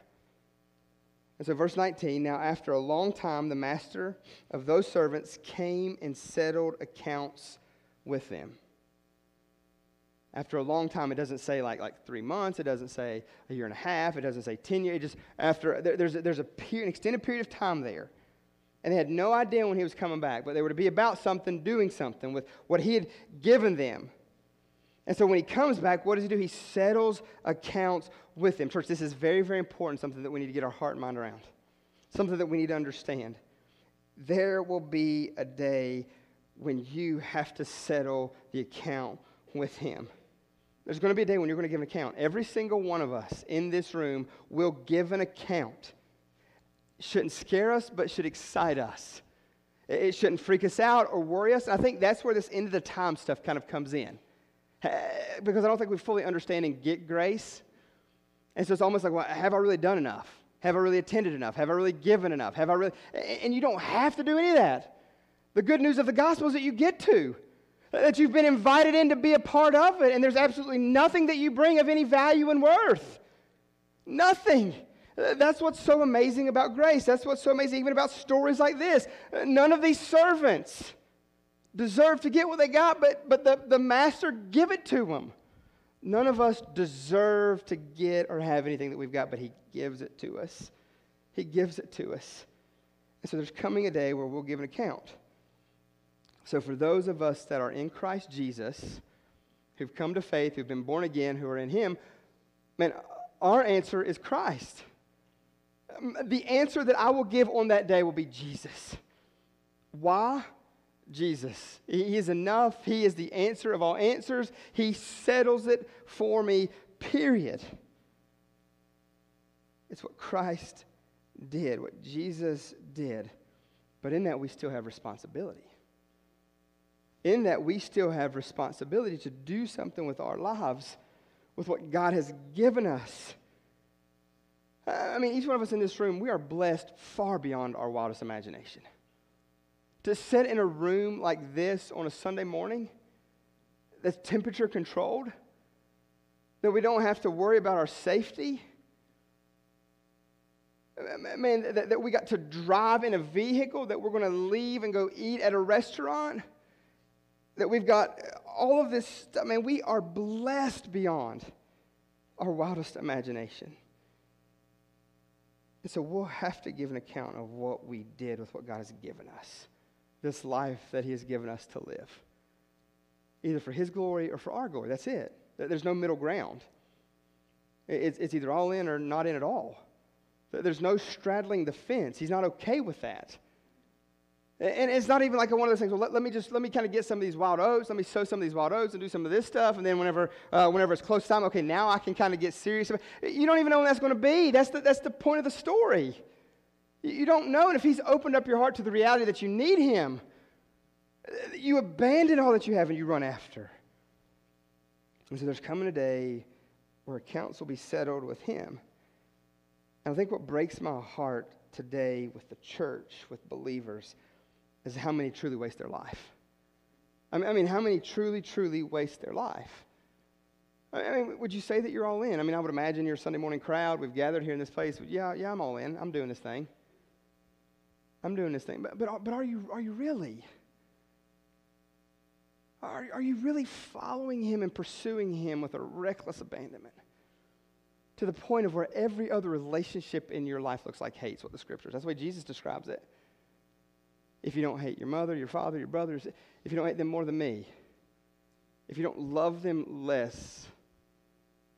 And so verse 19, now after a long time, the master of those servants came and settled accounts with them. After a long time, it doesn't say like 3 months. It doesn't say a year and a half. It doesn't say 10 years. It just after, there's an extended period of time there. And they had no idea when he was coming back, but they were to be about something, doing something with what he had given them. And so when he comes back, what does he do? He settles accounts with them. Church, this is very, very important, something that we need to get our heart and mind around, something that we need to understand. There will be a day when you have to settle the account with him. There's going to be a day when you're going to give an account. Every single one of us in this room will give an account. It shouldn't scare us, but should excite us. It shouldn't freak us out or worry us. And I think that's where this end of the time stuff kind of comes in, because I don't think we fully understand and get grace. And so it's almost like, well, have I really done enough? Have I really attended enough? Have I really given enough? Have I really? And you don't have to do any of that. The good news of the gospel is that you get to, that you've been invited in to be a part of it, and there's absolutely nothing that you bring of any value and worth. Nothing. That's what's so amazing about grace. That's what's so amazing even about stories like this. None of these servants deserve to get what they got, but the master give it to them. None of us deserve to get or have anything that we've got, but he gives it to us. He gives it to us. And so there's coming a day where we'll give an account. So for those of us that are in Christ Jesus, who've come to faith, who've been born again, who are in him, man, our answer is Christ. The answer that I will give on that day will be Jesus. Why? Jesus. He is enough. He is the answer of all answers. He settles it for me, period. It's what Christ did, what Jesus did. But in that, we still have responsibility. In that, we still have responsibility to do something with our lives, with what God has given us. I mean, each one of us in this room, we are blessed far beyond our wildest imagination. To sit in a room like this on a Sunday morning that's temperature controlled, that we don't have to worry about our safety, man, that we got to drive in a vehicle, that we're going to leave and go eat at a restaurant, that we've got all of this stuff. Man, we are blessed beyond our wildest imagination. And so we'll have to give an account of what we did with what God has given us, this life that he has given us to live, either for his glory or for our glory. That's it. There's no middle ground. It's either all in or not in at all. There's no straddling the fence. He's not okay with that. And it's not even like one of those things, well, let me kind of get some of these wild oats, let me sow some of these wild oats and do some of this stuff, and then whenever it's close time, okay, now I can kind of get serious. You don't even know when that's going to be. That's the point of the story. You don't know, and if he's opened up your heart to the reality that you need him, you abandon all that you have and you run after. And so there's coming a day where accounts will be settled with him. And I think what breaks my heart today with the church, with believers, is how many truly waste their life. I mean, how many truly, truly waste their life? I mean, would you say that you're all in? I mean, I would imagine your Sunday morning crowd, we've gathered here in this place, yeah, I'm all in. I'm doing this thing. I'm doing this thing. But are you really? Are you really following him and pursuing him with a reckless abandonment, to the point of where every other relationship in your life looks like hate's what the scriptures. That's the way Jesus describes it. If you don't hate your mother, your father, your brothers, if you don't hate them more than me, if you don't love them less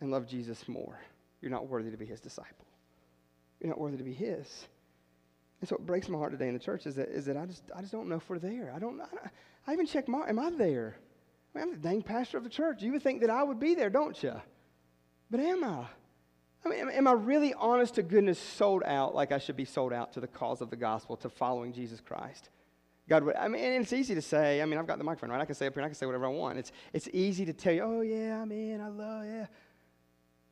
and love Jesus more, you're not worthy to be his disciple. You're not worthy to be his. And so what breaks my heart today in the church is that I just don't know if we're there. I even check my, am I there? I mean, I'm the dang pastor of the church. You would think that I would be there, don't you? But am I? I mean, am I really honest to goodness sold out like I should be sold out to the cause of the gospel, to following Jesus Christ? God, I mean, and it's easy to say. I mean, I've got the microphone, right? I can say up here and I can say whatever I want. It's easy to tell you, oh, yeah, I'm in, I love, yeah.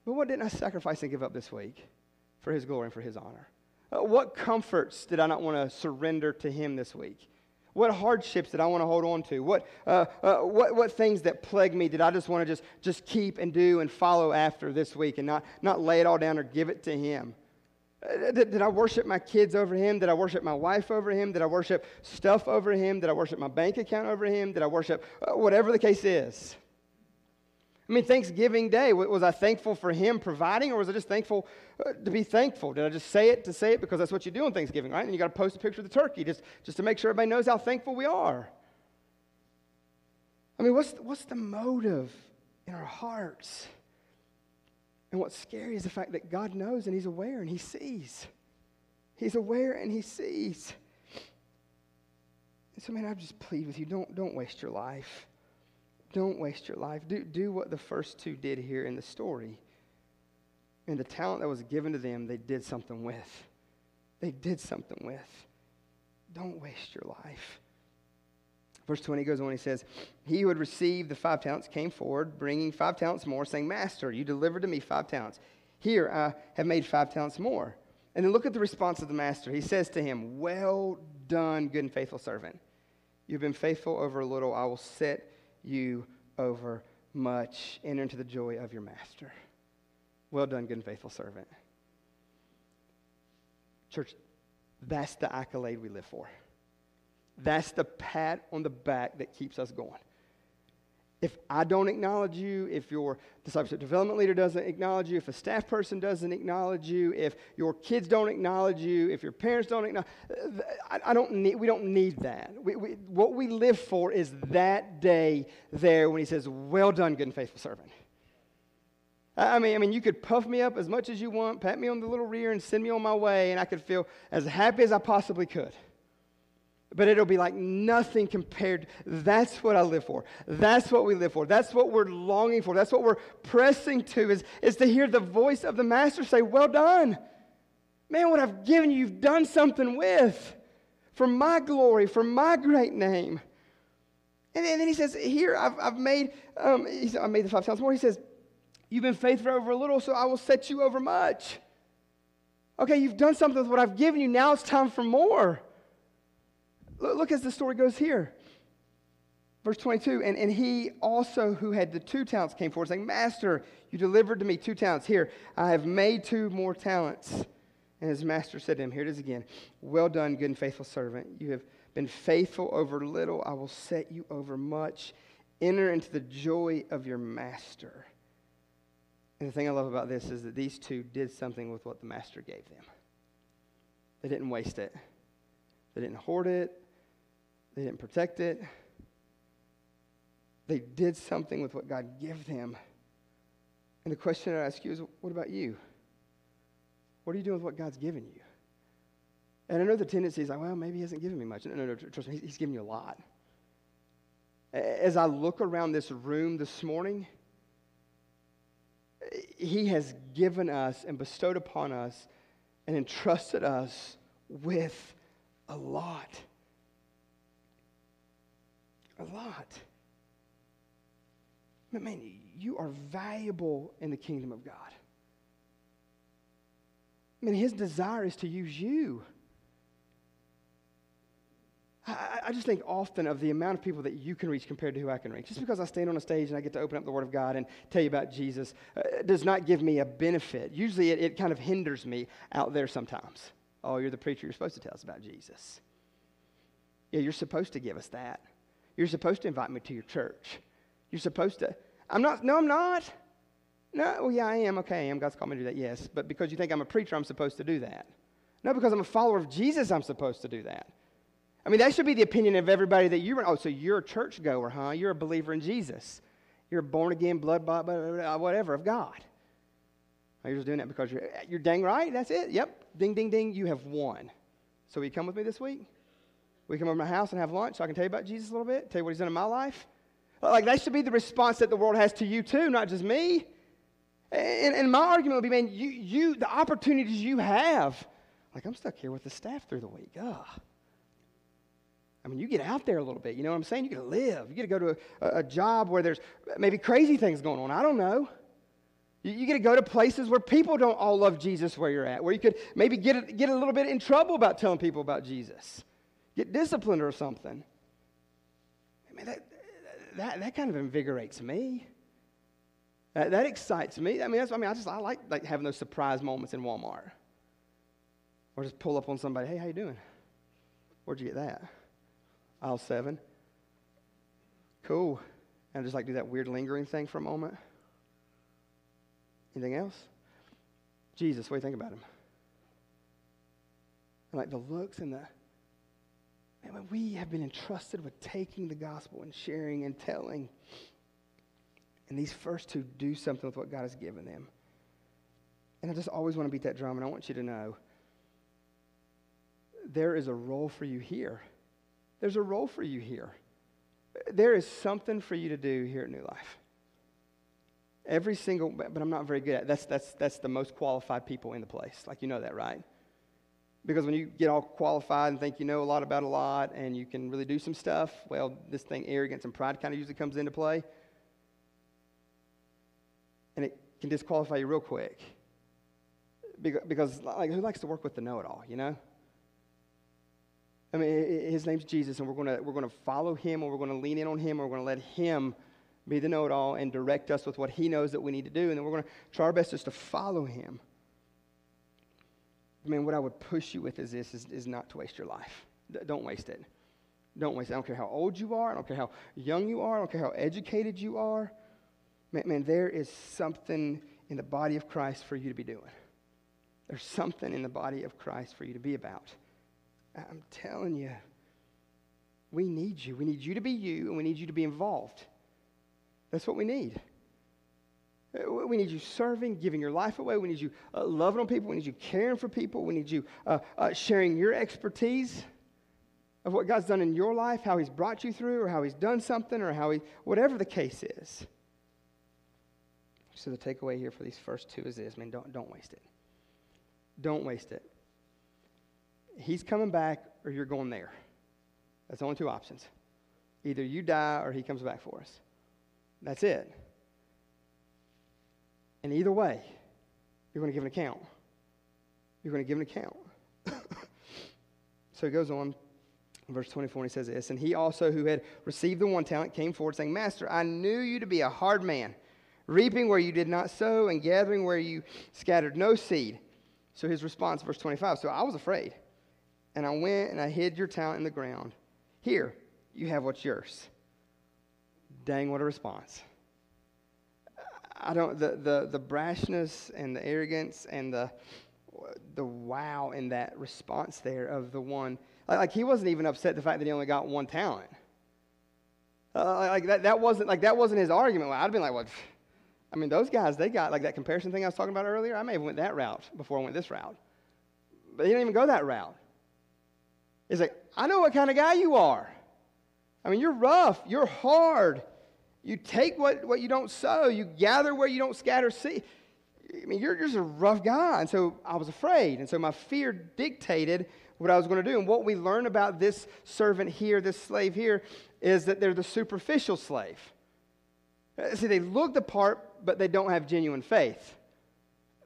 But what didn't I sacrifice and give up this week for his glory and for his honor? What comforts did I not want to surrender to Him this week? What hardships did I want to hold on to? What things that plague me did I just want to just keep and do and follow after this week and not lay it all down or give it to Him? Did I worship my kids over Him? Did I worship my wife over Him? Did I worship stuff over Him? Did I worship my bank account over Him? Did I worship whatever the case is? I mean, Thanksgiving Day, was I thankful for Him providing, or was I just thankful to be thankful? Did I just say it to say it, because that's what you do on Thanksgiving, right? And you got to post a picture of the turkey just to make sure everybody knows how thankful we are. I mean, what's the motive in our hearts? And what's scary is the fact that God knows and He's aware and He sees. He's aware and He sees. And so, man, I just plead with you, don't waste your life. Don't waste your life. Do what the first two did here in the story. And the talent that was given to them, they did something with. They did something with. Don't waste your life. Verse 20 goes on, he says, "He who had received the 5 talents came forward, bringing 5 talents more, saying, 'Master, you delivered to me 5 talents. Here I have made 5 talents more.'" And then look at the response of the master. He says to him, "Well done, good and faithful servant. You've been faithful over a little. I will set you over much. Enter into the joy of your master." Well done, good and faithful servant. Church, that's the accolade we live for. That's the pat on the back that keeps us going. If I don't acknowledge you, if your discipleship development leader doesn't acknowledge you, if a staff person doesn't acknowledge you, if your kids don't acknowledge you, if your parents don't acknowledge, we don't need that. What we live for is that day there when He says, "Well done, good and faithful servant." I mean, you could puff me up as much as you want, pat me on the little rear, and send me on my way, and I could feel as happy as I possibly could. But it'll be like nothing compared. That's what I live for. That's what we live for. That's what we're longing for. That's what we're pressing to is to hear the voice of the master say, "Well done. Man, what I've given you, you've done something with. For my glory, for my great name." And then he says, "Here, I made the 5 talents more." He says, "You've been faithful over a little, so I will set you over much." Okay, you've done something with what I've given you. Now it's time for more. Look as the story goes here. Verse 22, and he also who had the 2 talents came forward, saying, "Master, you delivered to me 2 talents. Here, I have made 2 more talents. And his master said to him, "Here it is again. Well done, good and faithful servant. You have been faithful over little. I will set you over much. Enter into the joy of your master." And the thing I love about this is that these 2 did something with what the master gave them. They didn't waste it. They didn't hoard it. They didn't protect it. They did something with what God gave them. And the question I ask you is, what about you? What are you doing with what God's given you? And I know the tendency is like, well, maybe He hasn't given me much. No, trust me, He's given you a lot. As I look around this room this morning, He has given us and bestowed upon us and entrusted us with a lot. A lot. But man, you are valuable in the kingdom of God. I mean, His desire is to use you. I just think often of the amount of people that you can reach compared to who I can reach. Just because I stand on a stage and I get to open up the Word of God and tell you about Jesus does not give me a benefit. Usually it kind of hinders me out there sometimes. Oh, you're the preacher. You're supposed to tell us about Jesus. Yeah, you're supposed to give us that. You're supposed to invite me to your church. You're supposed to. I'm not. No, I'm not. No, well, yeah, I am. Okay, I am. God's called me to do that, yes. But because you think I'm a preacher, I'm supposed to do that. No, because I'm a follower of Jesus, I'm supposed to do that. I mean, that should be the opinion of everybody that you're. Oh, so you're a churchgoer, huh? You're a believer in Jesus. You're born again, blood-bought, whatever, of God. You're just doing that because you're dang right. That's it. Yep. Ding, ding, ding. You have won. So will you come with me this week? Will you come over to my house and have lunch so I can tell you about Jesus a little bit? Tell you what He's done in my life? Like, that should be the response that the world has to you too, not just me. And my argument would be, man, you the opportunities you have. Like, I'm stuck here with the staff through the week. Ugh. I mean, you get out there a little bit. You know what I'm saying? You get to live. You get to go to a job where there's maybe crazy things going on. I don't know. You get to go to places where people don't all love Jesus where you're at, where you could maybe get a little bit in trouble about telling people about Jesus, get disciplined or something. I mean, that kind of invigorates me. That excites me. I mean, I like having those surprise moments in Walmart, or just pull up on somebody. Hey, how you doing? Where'd you get that? Aisle 7. Cool. And I just like do that weird lingering thing for a moment. Anything else? Jesus, what do you think about him? And like the looks and the... Man, we have been entrusted with taking the gospel and sharing and telling. And these first two do something with what God has given them. And I just always want to beat that drum, and I want you to know there is a role for you here. There's a role for you here. There is something for you to do here at New Life. Every single, but I'm not very good at that's the most qualified people in the place. Like, you know that, right? Because when you get all qualified and think you know a lot about a lot and you can really do some stuff, well, this thing, arrogance and pride, kind of usually comes into play. And it can disqualify you real quick. Because like, who likes to work with the know-it-all, you know? I mean, his name's Jesus, and we're going to follow him, or we're going to lean in on him, or we're going to let him be the know-it-all and direct us with what he knows that we need to do, and then we're going to try our best just to follow him. I mean, what I would push you with is this, is not to waste your life. Don't waste it. Don't waste it. I don't care how old you are. I don't care how young you are. I don't care how educated you are. Man, there is something in the body of Christ for you to be doing. There's something in the body of Christ for you to be about. I'm telling you, we need you. We need you to be you, and we need you to be involved. That's what we need. We need you serving, giving your life away. We need you loving on people. We need you caring for people. We need you sharing your expertise of what God's done in your life, how he's brought you through, or how he's done something, or how he, whatever the case is. So the takeaway here for these first two is this. I mean, don't waste it. Don't waste it. He's coming back, or you're going there. That's only two options. Either you die, or he comes back for us. That's it. And either way, you're going to give an account. You're going to give an account. So he goes on, verse 24, and he says this, "And he also who had received the 1 talent came forward, saying, 'Master, I knew you to be a hard man, reaping where you did not sow, and gathering where you scattered no seed.' So his response, verse 25, 'So I was afraid, and I went and I hid your talent in the ground. Here, you have what's yours.'" Dang, what a response. I don't, the brashness and the arrogance and the wow in that response there of the one, like he wasn't even upset the fact that he only got 1 talent. That wasn't his argument. I'd have been like, well, I mean, those guys, they got, like that comparison thing I was talking about earlier, I may have went that route before I went this route. But he didn't even go that route. He's like, I know what kind of guy you are. I mean, you're rough. You're hard. You take what you don't sow. You gather where you don't scatter seed. I mean, you're just a rough guy. And so I was afraid. And so my fear dictated what I was going to do. And what we learn about this servant here, this slave here, is that they're the superficial slave. See, they look the part, but they don't have genuine faith.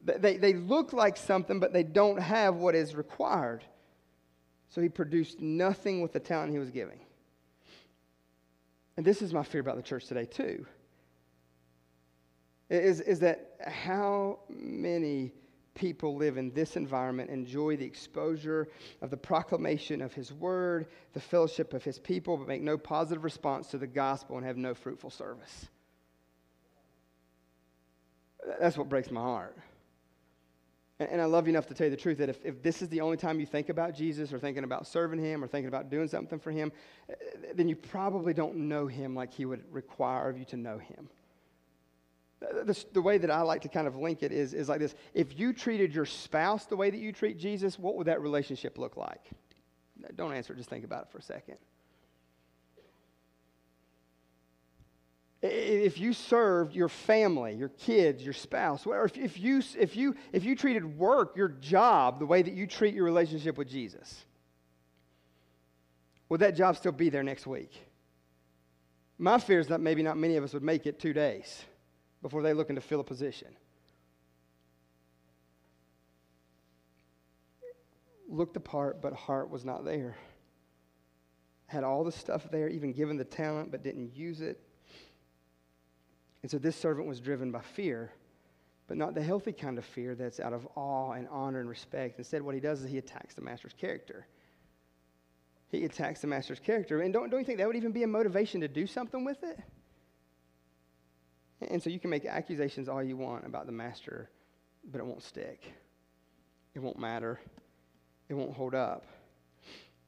They look like something, but they don't have what is required. So he produced nothing with the talent he was giving. And this is my fear about the church today, too, is that how many people live in this environment, enjoy the exposure of the proclamation of his word, the fellowship of his people, but make no positive response to the gospel and have no fruitful service. That's what breaks my heart. And I love you enough to tell you the truth that if this is the only time you think about Jesus or thinking about serving him or thinking about doing something for him, then you probably don't know him like he would require of you to know him. The way that I like to kind of link it is like this. If you treated your spouse the way that you treat Jesus, what would that relationship look like? Don't answer it. Just think about it for a second. If you served your family, your kids, your spouse, or if you treated work, your job, the way that you treat your relationship with Jesus, would that job still be there next week? My fear is that maybe not many of us would make it 2 days before they look into fill a position. looked the part, but heart was not there. Had all the stuff there, even given the talent, but didn't use it. And so this servant was driven by fear, but not the healthy kind of fear that's out of awe and honor and respect. Instead, what he does is he attacks the master's character. He attacks the master's character. And don't you think that would even be a motivation to do something with it? And so you can make accusations all you want about the master, but it won't stick. It won't matter. It won't hold up.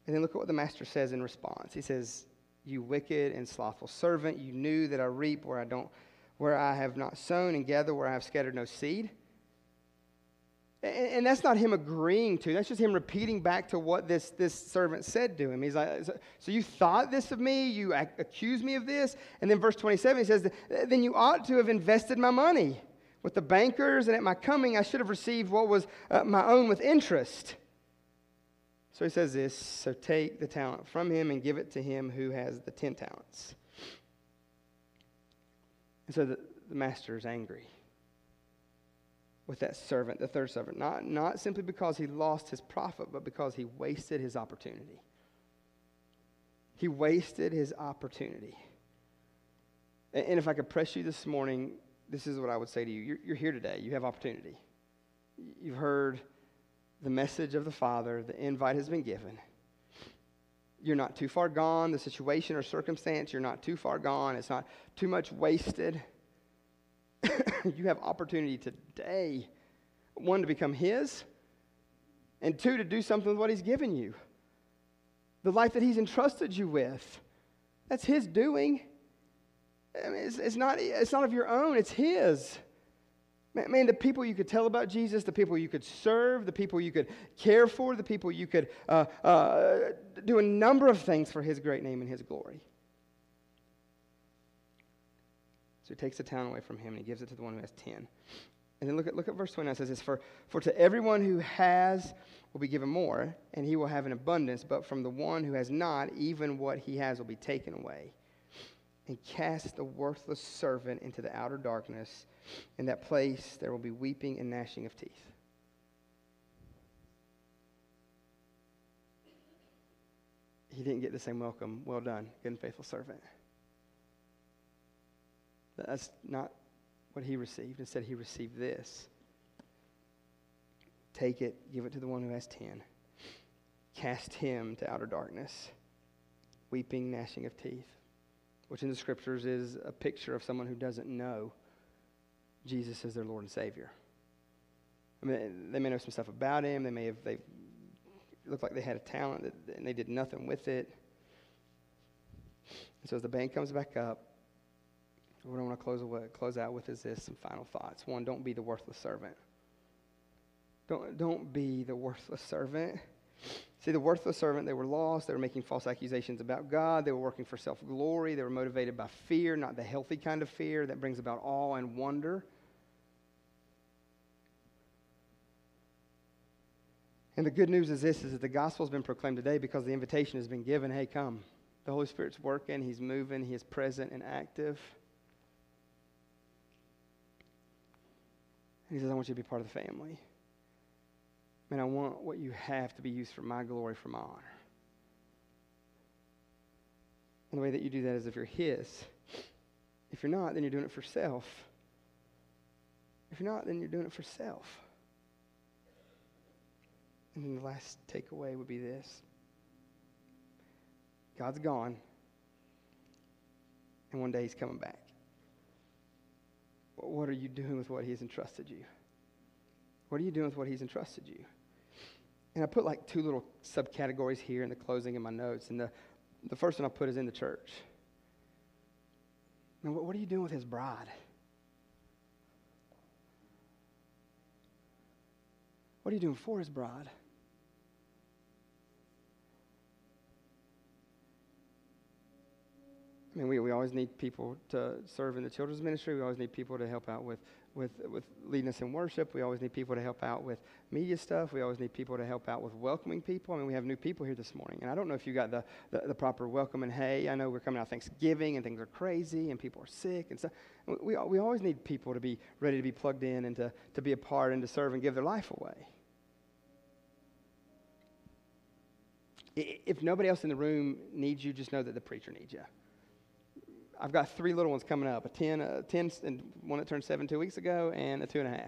And then look at what the master says in response. He says, "You wicked and slothful servant, you knew that I reap where I have not sown and gather where I have scattered no seed." And that's not him agreeing to. That's just him repeating back to what this servant said to him. He's like, so you thought this of me? You accused me of this? And then verse 27, he says, "Then you ought to have invested my money with the bankers, and at my coming I should have received what was my own with interest." So he says this, "So take the talent from him and give it to him who has the 10 talents. And so the master is angry with that servant, the third servant, not simply because he lost his profit, but because he wasted his opportunity. He wasted his opportunity. And if I could press you this morning, this is what I would say to you. You're here today. You have opportunity. You've heard the message of the Father. The invite has been given. You're not too far gone. The situation or circumstance, you're not too far gone. It's not too much wasted. You have opportunity today, one, to become his, and two, to do something with what he's given you. The life that he's entrusted you with, that's his doing. I mean, it's not of your own, it's his. Man, the people you could tell about Jesus, the people you could serve, the people you could care for, the people you could do a number of things for his great name and his glory. So he takes the talent away from him and he gives it to the one who has 10. And then look at verse 29. It says this, for to everyone who has will be given more, and he will have an abundance. But from the one who has not, even what he has will be taken away. And cast the worthless servant into the outer darkness. In that place there will be weeping and gnashing of teeth. He didn't get the same welcome. Well done, good and faithful servant. That's not what he received. Instead, he received this. Take it, give it to the one who has 10. Cast him to outer darkness, weeping, gnashing of teeth, which in the scriptures is a picture of someone who doesn't know Jesus as their Lord and Savior. I mean, they may know some stuff about him. They looked like they had a talent and they did nothing with it. And so as the band comes back up, what I want to close out with is this, some final thoughts. One, don't be the worthless servant. Don't be the worthless servant. See, the worthless servant, they were lost. They were making false accusations about God. They were working for self-glory. They were motivated by fear, not the healthy kind of fear that brings about awe and wonder. And the good news is this, is that the gospel's been proclaimed today because the invitation has been given. Hey, come. The Holy Spirit's working. He's moving. He is present and active. He says, I want you to be part of the family. Man, I want what you have to be used for my glory, for my honor. And the way that you do that is if you're his. If you're not, then you're doing it for self. If you're not, then you're doing it for self. And then the last takeaway would be this. God's gone, and one day he's coming back. What are you doing with what he's entrusted you? What are you doing with what he's entrusted you? And I put like 2 little subcategories here in the closing in my notes. And the first one I put is in the church. Now, what are you doing with his bride? What are you doing for his bride? I mean, we always need people to serve in the children's ministry. We always need people to help out with leading us in worship. We always need people to help out with media stuff. We always need people to help out with welcoming people. I mean, we have new people here this morning. And I don't know if you got the proper welcome. And, hey, I know we're coming out Thanksgiving and things are crazy and people are sick and stuff. We always need people to be ready to be plugged in and to be a part and to serve and give their life away. If nobody else in the room needs you, just know that the preacher needs you. I've got three little ones coming up, a 10, and one that turned 7 2 weeks ago, and a 2.5.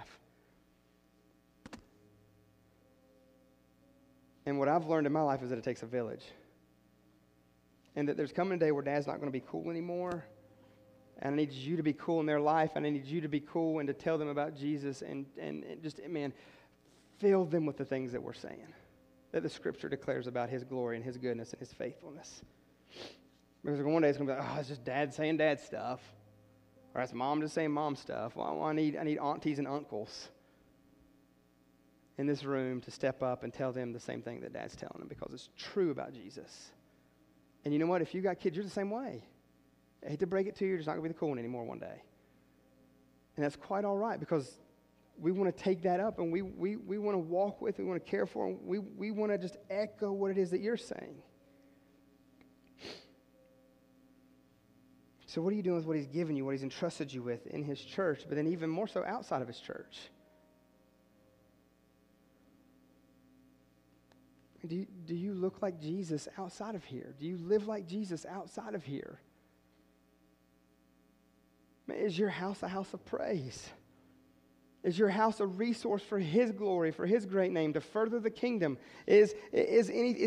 And what I've learned in my life is that it takes a village. And that there's coming a day where dad's not going to be cool anymore. And I need you to be cool in their life. And I need you to be cool and to tell them about Jesus. And just, man, fill them with the things that we're saying. That the scripture declares about his glory and his goodness and his faithfulness. Because one day it's going to be like, oh, it's just dad saying dad stuff. Or it's mom just saying mom stuff. Well, I need aunties and uncles in this room to step up and tell them the same thing that dad's telling them. Because it's true about Jesus. And you know what? If you got kids, you're the same way. I hate to break it to you, you're just not going to be the cool one anymore one day. And that's quite all right, because we want to take that up, and we want to walk with, we want to care for, and we want to just echo what it is that you're saying. So what are you doing with what he's given you, what he's entrusted you with in his church, but then even more so outside of his church? Do you look like Jesus outside of here? Do you live like Jesus outside of here? Man, is your house a house of praise? Is your house a resource for his glory, for his great name, to further the kingdom? Is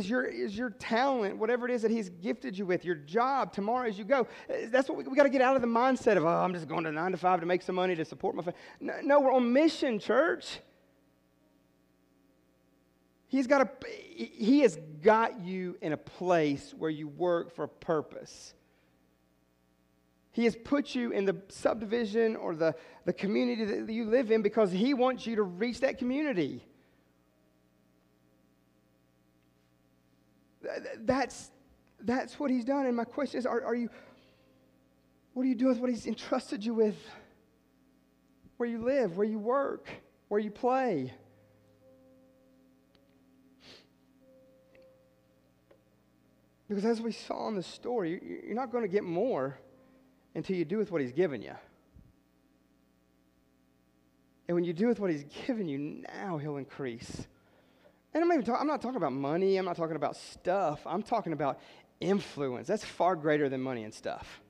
your talent, whatever it is that he's gifted you with, your job tomorrow as you go? That's what we got to get out of the mindset of, oh, I'm just going to 9 to 5 to make some money to support my family. No, we're on mission, church. He has got you in a place where you work for a purpose. He has put you in the subdivision or the community that you live in because he wants you to reach that community. That's what he's done. And my question is, what are you doing with what he's entrusted you with? Where you live, where you work, where you play. Because as we saw in the story, you're not going to get more until you do with what he's given you. And when you do with what he's given you, now he'll increase. And I'm not talking about money. I'm not talking about stuff. I'm talking about influence. That's far greater than money and stuff.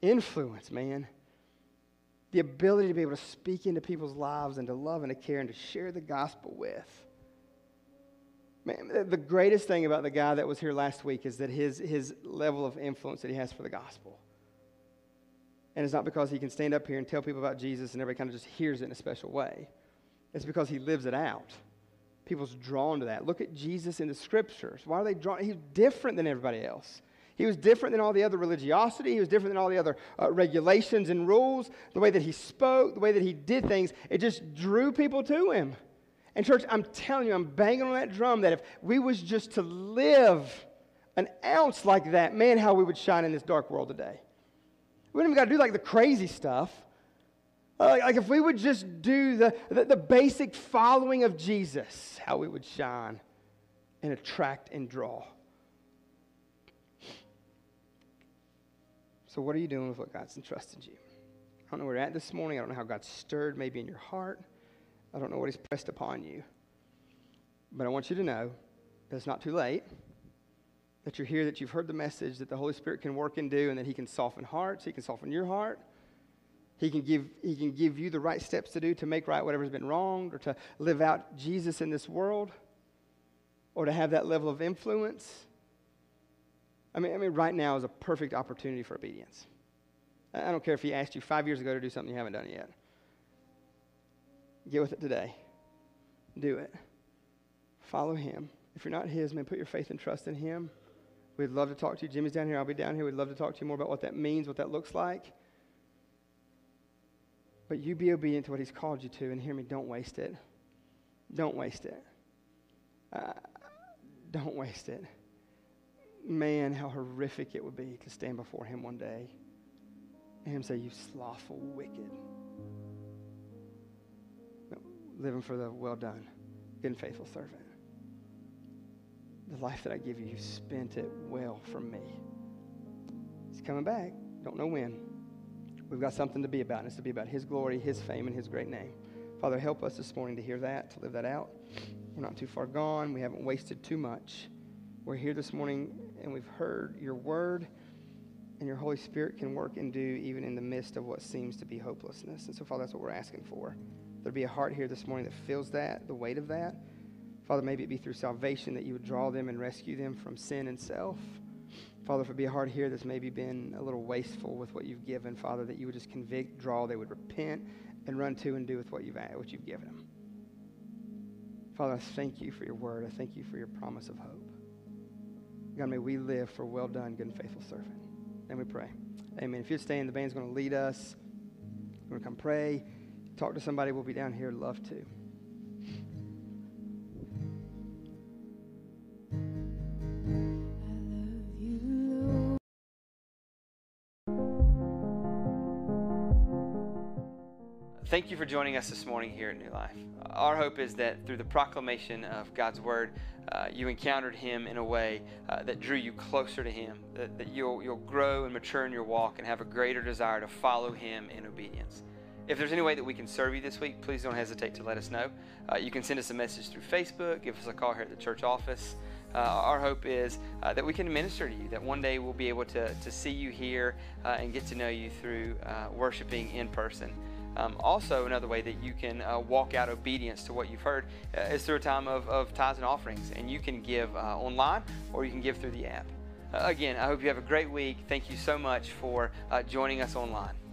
Influence, man. The ability to be able to speak into people's lives and to love and to care and to share the gospel with. Man, the greatest thing about the guy that was here last week is that his level of influence that he has for the gospel. And it's not because he can stand up here and tell people about Jesus and everybody kind of just hears it in a special way. It's because he lives it out. People's drawn to that. Look at Jesus in the scriptures. Why are they drawn? He's different than everybody else. He was different than all the other religiosity. He was different than all the other regulations and rules. The way that he spoke, the way that he did things, it just drew people to him. And church, I'm telling you, I'm banging on that drum that if we was just to live an ounce like that, man, how we would shine in this dark world today. We don't even got to do like the crazy stuff. Like if we would just do the basic following of Jesus, how we would shine and attract and draw. So what are you doing with what God's entrusted you? I don't know where you're at this morning. I don't know how God stirred maybe in your heart. I don't know what he's pressed upon you. But I want you to know that it's not too late, that you're here, that you've heard the message, that the Holy Spirit can work and do, and that he can soften hearts, he can soften your heart. He can give you the right steps to do to make right whatever's been wronged or to live out Jesus in this world or to have that level of influence. I mean, right now is a perfect opportunity for obedience. I don't care if he asked you 5 years ago to do something you haven't done yet. Get with it today. Do it. Follow him. If you're not his, man, put your faith and trust in him. We'd love to talk to you. Jimmy's down here. I'll be down here. We'd love to talk to you more about what that means, what that looks like. But you be obedient to what he's called you to, and hear me, don't waste it. Don't waste it. Don't waste it. Man, how horrific it would be to stand before him one day and him say, you slothful, wicked. Living for the well done, good and faithful servant. The life that I give you, you've spent it well for me. He's coming back. Don't know when. We've got something to be about, and it's to be about his glory, his fame, and his great name. Father, help us this morning to hear that, to live that out. We're not too far gone. We haven't wasted too much. We're here this morning, and we've heard your word, and your Holy Spirit can work and do even in the midst of what seems to be hopelessness. And so, Father, that's what we're asking for. There'd be a heart here this morning that feels that, the weight of that. Father, maybe it be through salvation that you would draw them and rescue them from sin and self. Father, if it be a heart here that's maybe been a little wasteful with what you've given, Father, that you would just convict, draw, they would repent, and run to and do with what you've given them. Father, I thank you for your word. I thank you for your promise of hope. God, may we live for well done, good and faithful servant. And we pray. Amen. If you're staying, the band's going to lead us. We're going to come pray. Talk to somebody. We'll be down here. Love to. Thank you for joining us this morning here at New Life. Our hope is that through the proclamation of God's Word, you encountered Him in a way that drew you closer to Him, that you'll grow and mature in your walk and have a greater desire to follow Him in obedience. If there's any way that we can serve you this week, please don't hesitate to let us know. You can send us a message through Facebook, give us a call here at the church office. Our hope is that we can minister to you, that one day we'll be able to see you here and get to know you through worshiping in person. Also, another way that you can walk out obedience to what you've heard is through a time of tithes and offerings. And you can give online, or you can give through the app. Again, I hope you have a great week. Thank you so much for joining us online.